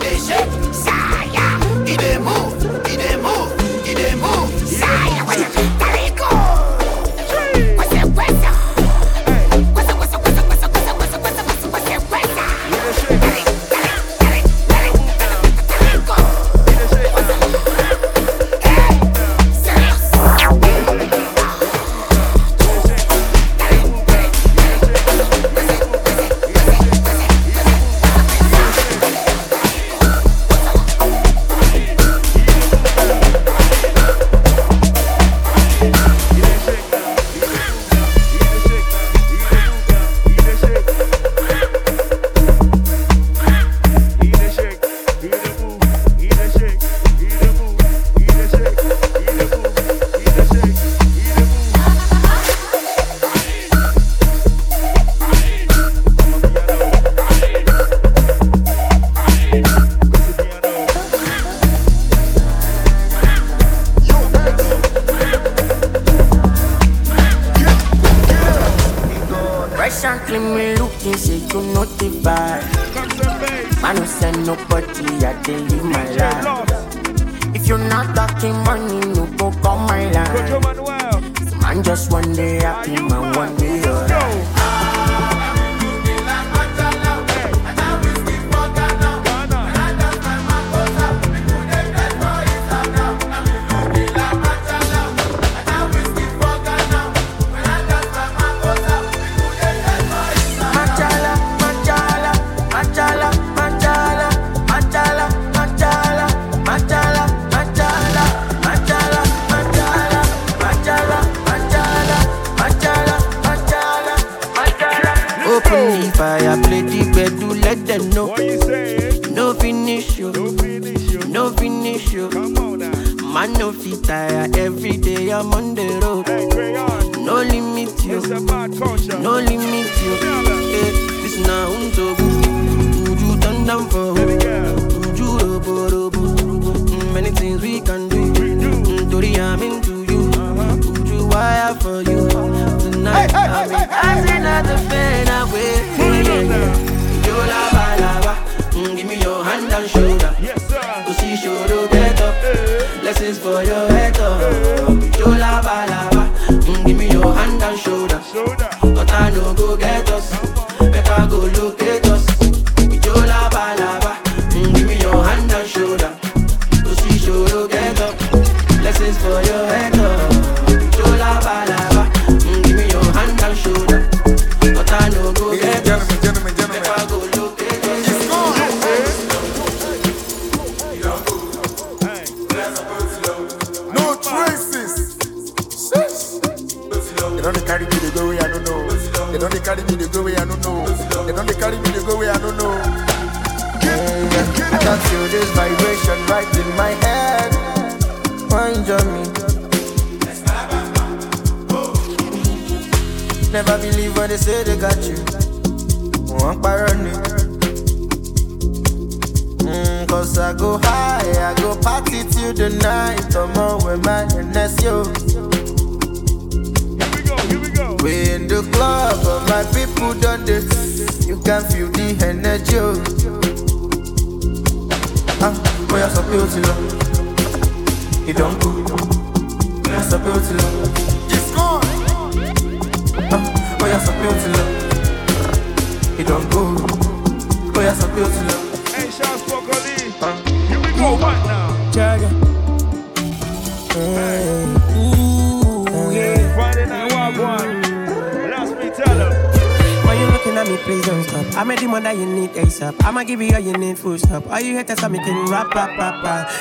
they shake, Saya. He they move, he they move, he they move, Saya. What's up, Tarico? What's up, what's up?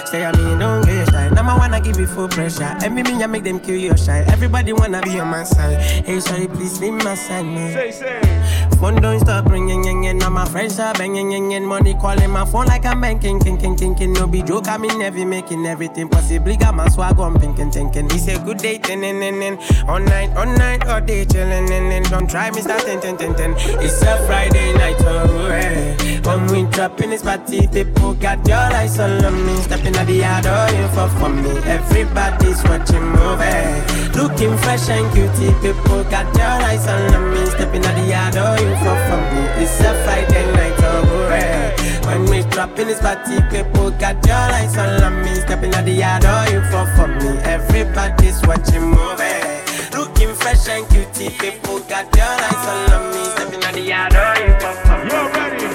Say I mean don't get shy. Now I wanna give you full pressure. Every minute I make them kill your shy. Everybody wanna be on my side. Hey sorry, please leave my side, man. Phone don't stop ringing, and now my friends are banging, and money calling my phone like I'm banking, thinking. No be joke, I'm in heavy, making everything possibly. Got my swag on, thinking. It's a good day, ten. All night, all day, chilling, and don't try me, start ten. It's a Friday night, oh hey. When we drop in this party, people got your eyes all on me. Stepping at the yard, info for me. Everybody's watching movie, looking fresh and cutie. People got your eyes all on me. Stepping at the yard, info for me. It's a Friday night, oh hey. When me drop in this party, people got your eyes all on me. Stepping out the yard, all you fall for me. Everybody's watching movie. Looking fresh and cutie, people got your eyes all on me. Stepping out the yard, all you fall for me. You're ready.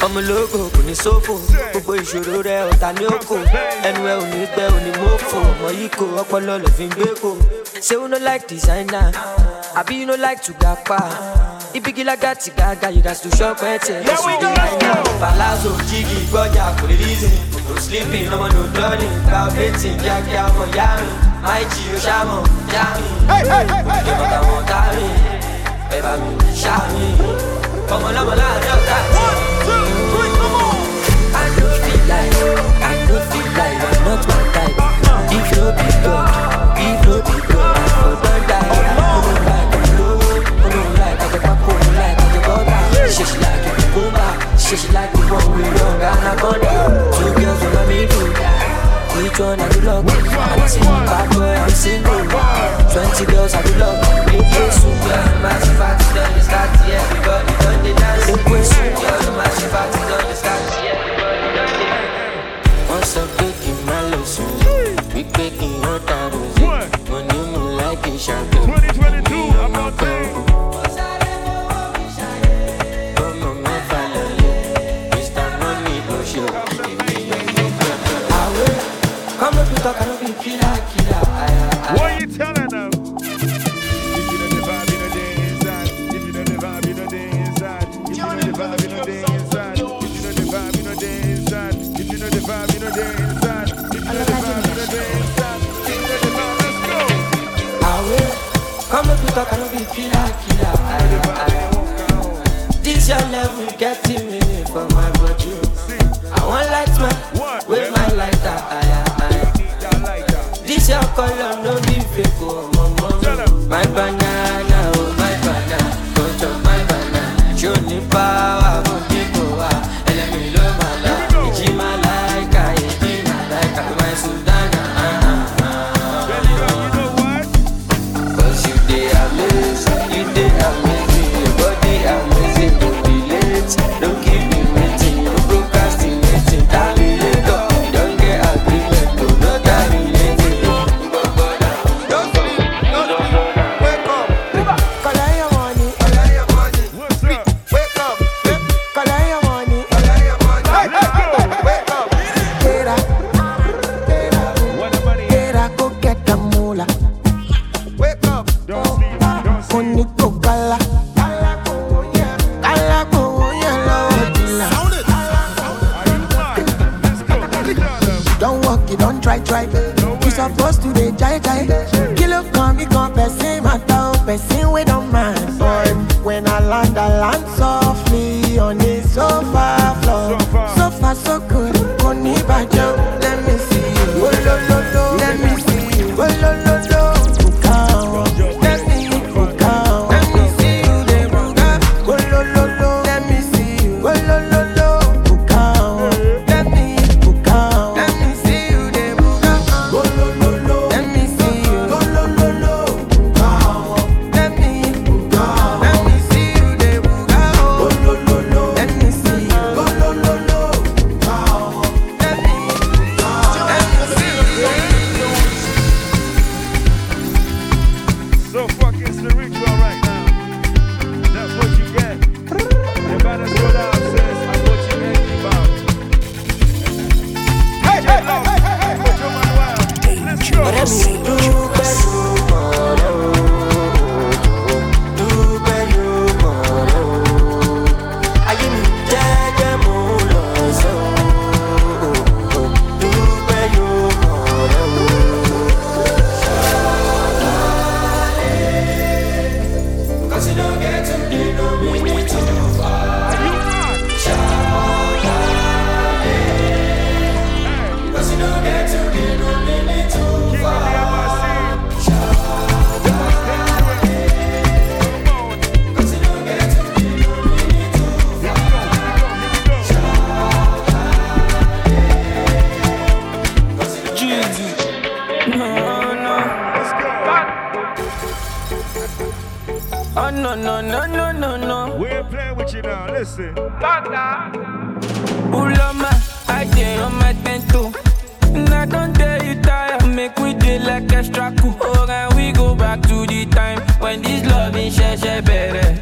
I'm a logo, I'm a sofa. I'm a shuru, I'm a nyoko. Anywhere on the bed, I'm a mofo. I'm a yiko, I'm a lolo, I'm a beko. Say you don't like designer. I be you don't like to gapa. If you like that, you got to shop at it. Here we go, let's go. Palazzo, Jiggy, Goya, Polizzi. No sleeping, no one, no learning. Calvating, Yaka, Miami. My G, Shaman, Yami. Hey, I want Tami. Baby, I'm Shami. Come on, I'm a lot of that. 1, 2, 3, come on. I don't feel like I'm not my type. If no be God, I don't die. She like the one we don't got no control. 2 girls who love me do that. Which one I do love? I'm single, bad boy, I'm single. 20 girls I do love. It's super, massive party, don't just start to everybody, don't they dance? It's super, massive party, don't just start to everybody, don't they dance? Once I'm breaking my lotion, we breaking your taboos. When you move like a champion, 2022, I'm not playing. What are you telling them? If you don't divide in a day inside, if you don't divide in a day inside, if you don't divide in a day inside, if you don't divide in a day inside, if you don't divide in a day inside, if you don't divide in a day inside, if you don't divide, let's go. I will come up with a kind of a killer. This your love will get to me for my virtue. I want light man with my lighter. This your color, no be fake, oh mama. My banana, touch of my banana. Show me power, won't be power. Let me love my life. It's my life, it's my life. My Sudana, You know what? 'Cause you dey amazing, your body amazing, don't be late, don't keep me waiting, you're procrastinating. I will let go, you don't get agreement, don't know that we. no, no, no, no, no, no. We're playing with you now, listen. Ulama, I get on my tent too. And I don't tell you tired, make we deal like extra cool. Oh, and we go back to the time when this love is share better.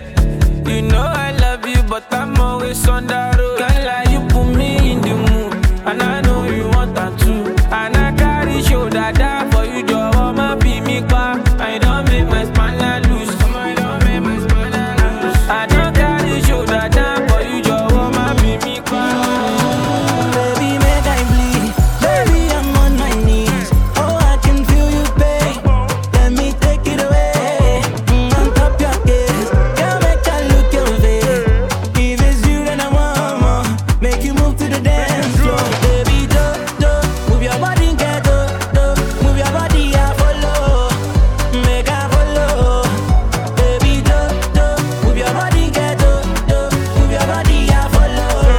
You know I love you, but I'm always on the road. Can't lie, you put me in the mood, and I know you want that too. And I carry shoulder down for you, your woman be me back. I don't make my spanner loose. I don't make my spanner loose. I don't carry shoulder down for you, your woman be me back. Baby, make I bleed. Baby, I'm on my knees. Oh, I can feel you, babe. Let me take it away. On top your gaze, can't make I look your way. If it's you, then I want more. Make you move to the dance floor. Baby, do, move your body, get do. Move your body, I follow. Make I follow. Baby, do, move your body, get do. Move your body, I follow. Make I follow. Are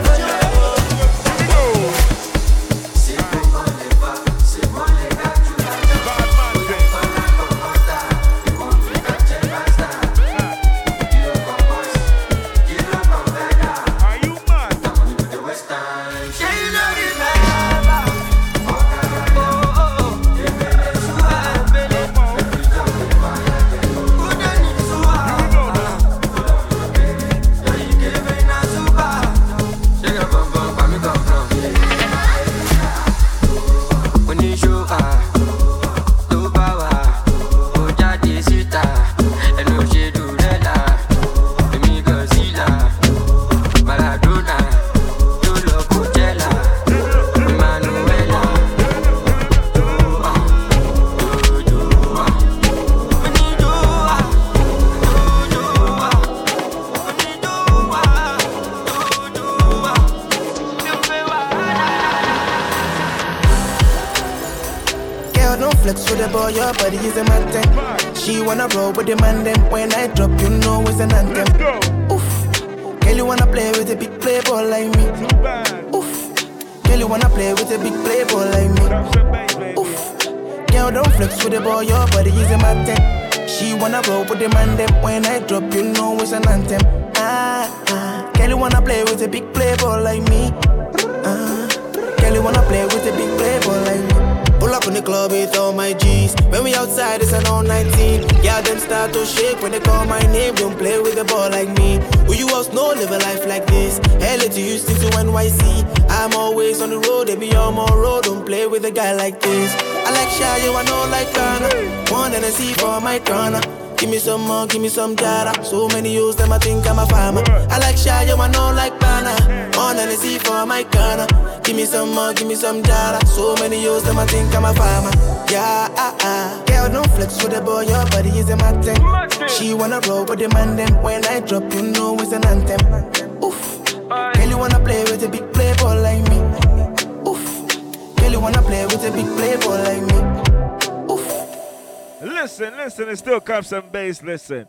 you mad? Girl, don't flex with the boy, your body is a man thing. She wanna roll with the man, then when I drop, you know it's an anthem. Oof, girl, you wanna play with a big playboy like me. Oof, girl, you wanna play with a big playboy like me. Oof, girl, don't flex with the boy, your body is a man thing. She wanna roll with the man, then when I drop, you know it's an anthem. Girl, you wanna play with a big playboy like me. Girl, you wanna play with a big playboy like me. Pull up in the club with all my G's. When we outside, it's an all 19. Yeah, them start to shake when they call my name. Don't play with the ball like me. Who you else know live a life like this? Hell, it's you stick to NYC. I'm always on the road, they be on my road. Don't play with a guy like this. I like Shy, I know like Ghana. One Hennessy for my corner. Give me some more, give me some data. So many youths, them I think I'm a farmer. I like Shy, I know like Ghana. One Hennessy for my corner. Give me some more, give me some data. So many youths, them I think I'm a farmer. Yeah, Girl, don't flex with the boy, your body is a mad thing. She wanna roll with the man, then when I drop, you know it's an anthem. Oof, girl, you wanna play with a big playboy like me. Oof, girl, you wanna play with a big playboy like me. Listen, it's still Caps and Bass. Listen,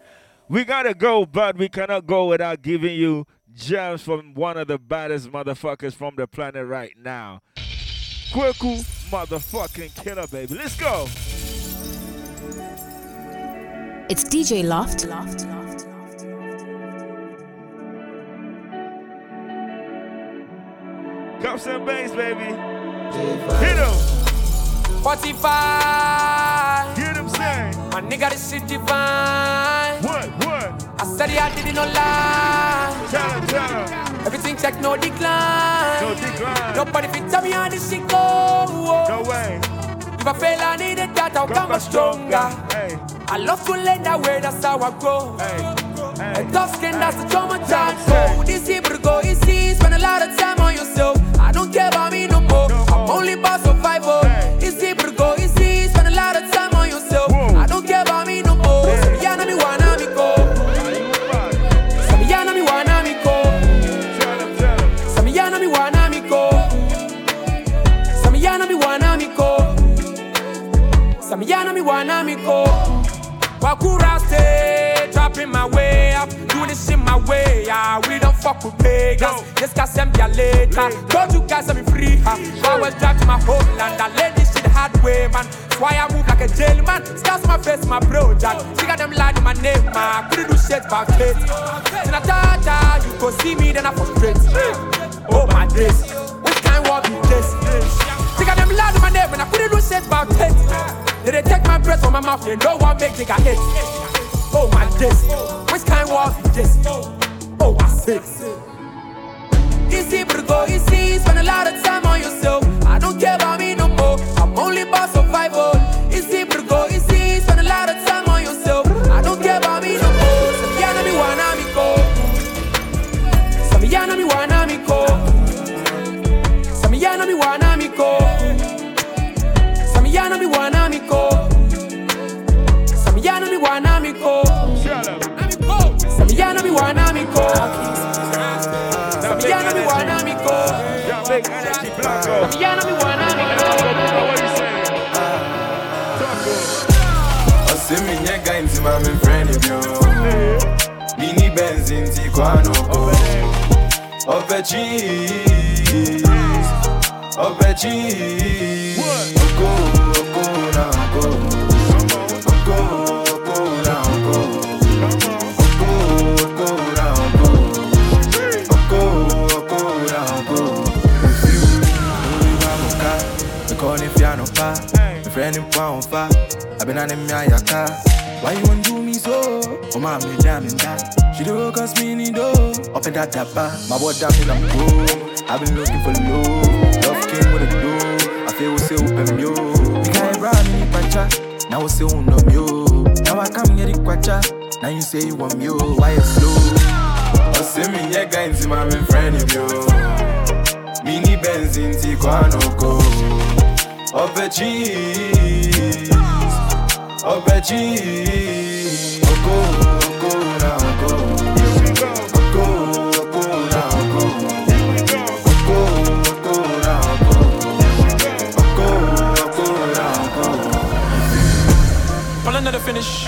we gotta go, but we cannot go without giving you gems from one of the baddest motherfuckers from the planet right now. Kweku, motherfucking killer, baby. Let's go. It's DJ Loft. Caps and Bass, baby. Hit him. 45. Hear them say, my nigga, this shit divine. What? I said it, I didn't know lie. Child. Everything check, no decline. Nobody fit tell me how this shit go. No way. If I fail, I need it that I'll come back stronger. Hey. I love to lend that way, that's how I grow. Hey. And tough skin, that's the trauma child. So this here, but go easy. Spend a lot of time on yourself. I don't care about me no more. I'm only about survival. Hey. Wakura stay, dropping my way up, doing this shit my way. Yeah, we don't fuck with beggars. Yes, cause them be later. Told you guys I'm free. I was driving my homeland. I laid this shit hard way, man. Why I move like a jailman? Scars my face, my project. Bigger them lad, my name, I couldn't do shit by faith. Then I ta you go see me, then I frustrate. Oh my days, which kind walk you this? Bigger them lad, my name, and I couldn't do shit by faith. Then they take my breath from my mouth, they know what make nigga hate. Oh my days, which kind walk you this? Oh I say. Easy, but go easy, spend a lot of time on yourself. I don't care about me no more, I'm only about survival. Easy, but go easy, spend a lot of time on yourself. I don't care about me no more. Samiyana mi wana mi ko, Samiyana mi wana mi ko, Samiyana mi wana mi ko, Samiyana mi wana mi ko, Samiyana mi wana mi ko, Samiyana mi wana mi ko. Asemi nyega imzima mi friend yo. Mini benzin ti kwano ko. Opechi. My friend in power far, I've been on him my car. Why you want do me so? Oh my damn that. She do cause me need oh. Up in that bar, my boy down in a go. I've been looking for love. Love came with a door. I feel we still open yo. We can't rob me pacha. Now we still on them yo. Now I come get it quacha. Now you say you want me yo. Why you slow? I see me yeah guys in my friend of yo. Mini benzin ti kwano ko. Opechi, Oko. Another finish.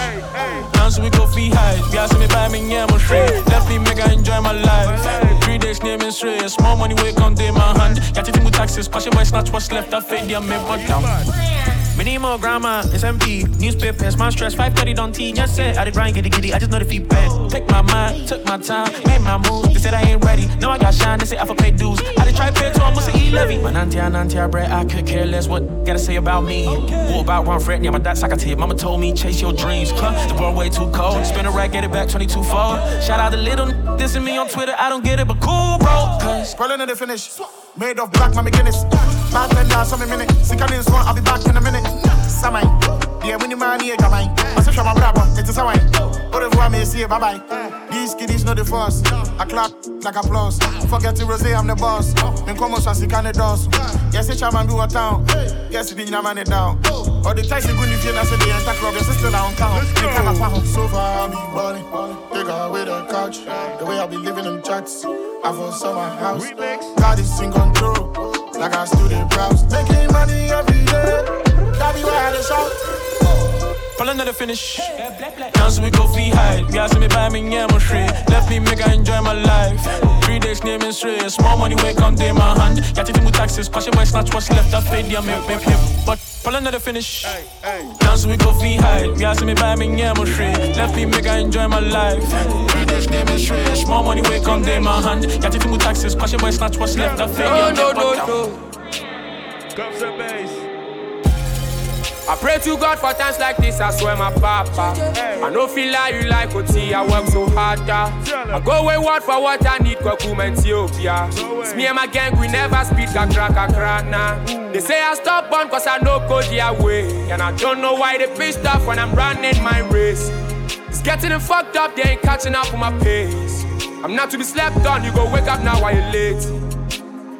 Dance we go fee high. Be asking me buy me yeah, my shit. Left me make I enjoy my life. 3 days naming straight. Small money we come day my hand. Catch it with taxes. Passion boy snatch what's left. I fade your make what down. Minimal grammar, it's empty. Newspapers, my stress. 5:30 don't tea. Yes sir. I did grind giddy. I just know the feet bad. Take my mind, took my time, made my moves. They said I ain't ready. Now I got shine. They say I for pay dues. I did try pay to almost an E-levy. My auntie, I bread. I could care less what gotta say about me. What about one friend? Yeah, my dad's like I tell you. Mama told me. Chase your dreams, club, the world way too cold. Spin a rack, get it back 22-fold. Shout out the little dissing me on Twitter. I don't get it, but cool, bro. Rolling in the finish, made of black, my Guinness. Bad men down, some minute. Sick of this one, I'll be back in a minute. Samai, yeah, when you man, yeah, gamai. My sister, my brother, it is a wine. Au revoir, merci, bye bye. These kiddies know the first. I clap like applause. Forget to Rosé, I'm the boss. Then come on, so I see can the dance. Yes, it's a man do a town. Yes, it's a man down. Or the type of good if you're not saying the entire club, your sister down town. They can't afford so far, I be balling. Take her away the couch. The way I be living in chats. I for summer house. God is in control. Like I still the browse. Making money every day. That be why I the shout. Fall another finish. Dance we go fee high. Be asking me buy me yeah, my shit. Left me make I enjoy my life. 3 days naming straight. Small money wake on day my hand. Got it with taxes. Passion boy snatch what's left. I fade yeah, make him. But fall another finish. Dance we go fee high. Be asking me buy me yeah, my shit. Left me make I enjoy my life. 3 days naming straight. Small money wake on day my hand. Got it with taxes. Passion boy snatch what's left. I fade yeah, no. Caps and Bass. I pray to God for times like this, I swear my papa. I no feel like you like OT, I work so hard. I go wayward for what I need, Kokum Ethiopia. It's me and my gang, we never speak, I crack, nah. They say I stop on cause I no go their way. And I don't know why they pissed off when I'm running my race. It's getting them fucked up, they ain't catching up with my pace. I'm not to be slept on, you go wake up now while you're late.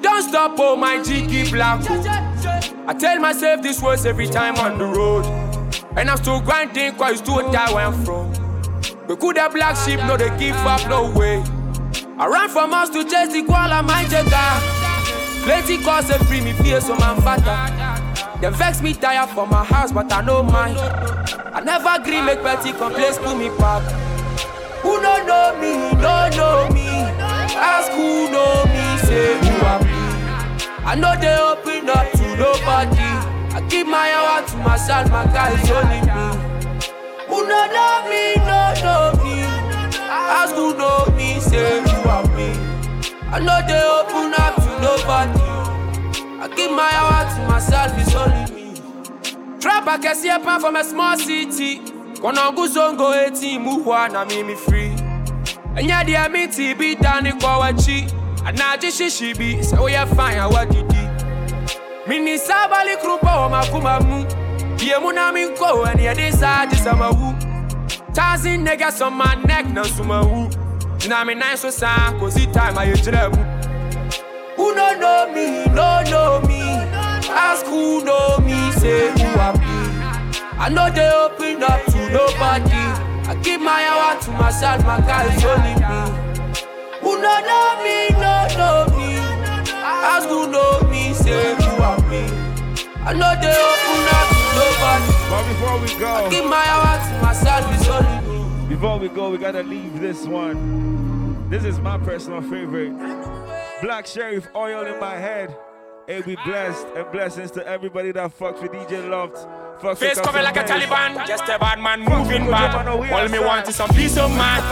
Don't stop, oh my G, keep black. I tell myself these words every time on the road. And I'm still grinding, cause you still die where I'm from. We could have black sheep, no they give up, no way. I ran from us to chase the koala, my jagger. Lazy cause they free me fear, so man fatter. They vex me tired for my house, but I know mine. I never agree, make petty complaints, pull me back. Who don't know me, don't know me. Ask who know me, say who I be. I know they open up to nobody. I Keep my hour to myself, my guys only me. Who no love me, no love me. As who know me, say you are me. I know they open up to nobody. I keep my hour to myself, it's only me. Trap, I can see a pan from a small city. Gonna go zone, go 18, move on, I make me free. And yeah, they me TB, down in Kawachi. And now she be, so we are fine, I what you do. Mini sabali krupa ma kuma mu. Ye muna min ko and ye decide to sama woo. Thousand niggas on my neck na suma woo. Dinami nine so san cause it time I jreb. Who don't know me, no know me. Ask who know me, say who am I. I know they open up to nobody. I keep my hour to myself, my guys only me. Who don't know me, no know me. Ask who know me, say who are me. I know they open up to nobody. But before we go, I keep my hour to myself, it's only me. Before we go, we gotta leave this one. This is my personal favorite. Black Sheriff, Oil in My Head. Hey, be blessed, and blessings to everybody that fucks with DJ Loft. Fucks face coming like a Taliban, just a bad man moving back. All me want is some peace of mind.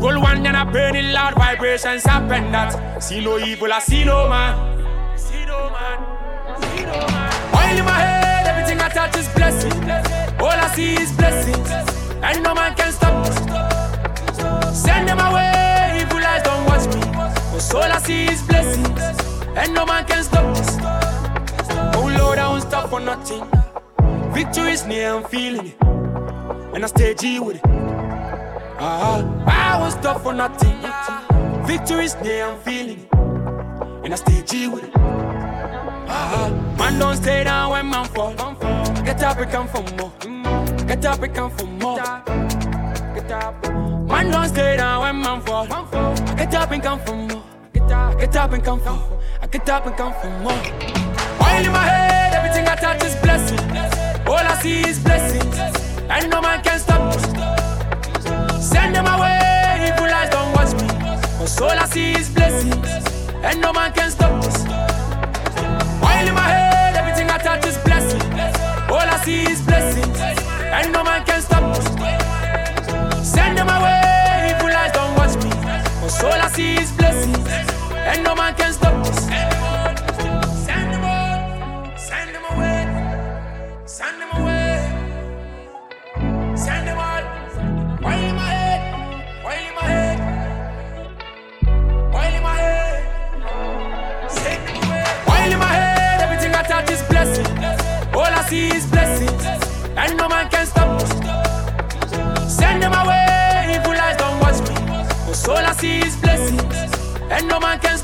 Gold one and a burning loud vibrations happen that. See no evil, I see no man. See no man, see no man. Oil in my head, everything I touch is blessing. All I see is blessings, and no man can stop me. Send them away, evil eyes don't watch me. Cause all I see is blessings, and no man can stop me. Oh Lord, I won't stop for nothing. Victory is near, I'm feeling it. And I stay G with it. I won't stop for nothing. Victory's near, I'm feeling it. And I stay G with it. Man don't stay down when man fall. Get up and come for more. Get up and come for more. Get up. Man don't stay down when man fall. Get up and come for more. Get up and come for more. Get up and come for more. Oil in my head, everything I touch is blessing. All I see is blessings, and no man can stop me. Send them away, evil eyes don't watch me. Cause all I see is blessings, and no man can stop us. Oil in my head, everything I touch is blessing. All I see is blessings, and no man can stop us. Send them away, evil eyes don't watch me. Cause all I see is blessings, and no man can stop us. Send them on, send them away, send them away, send them on. Oil in my head, oil in my head, oil in my head, send them away. Oil in my head, everything I touch is blessing. All I see is blessings, and no man can stop us. Send them away, evil eyes don't watch me. Cause all I see is blessings, and no man can stop us.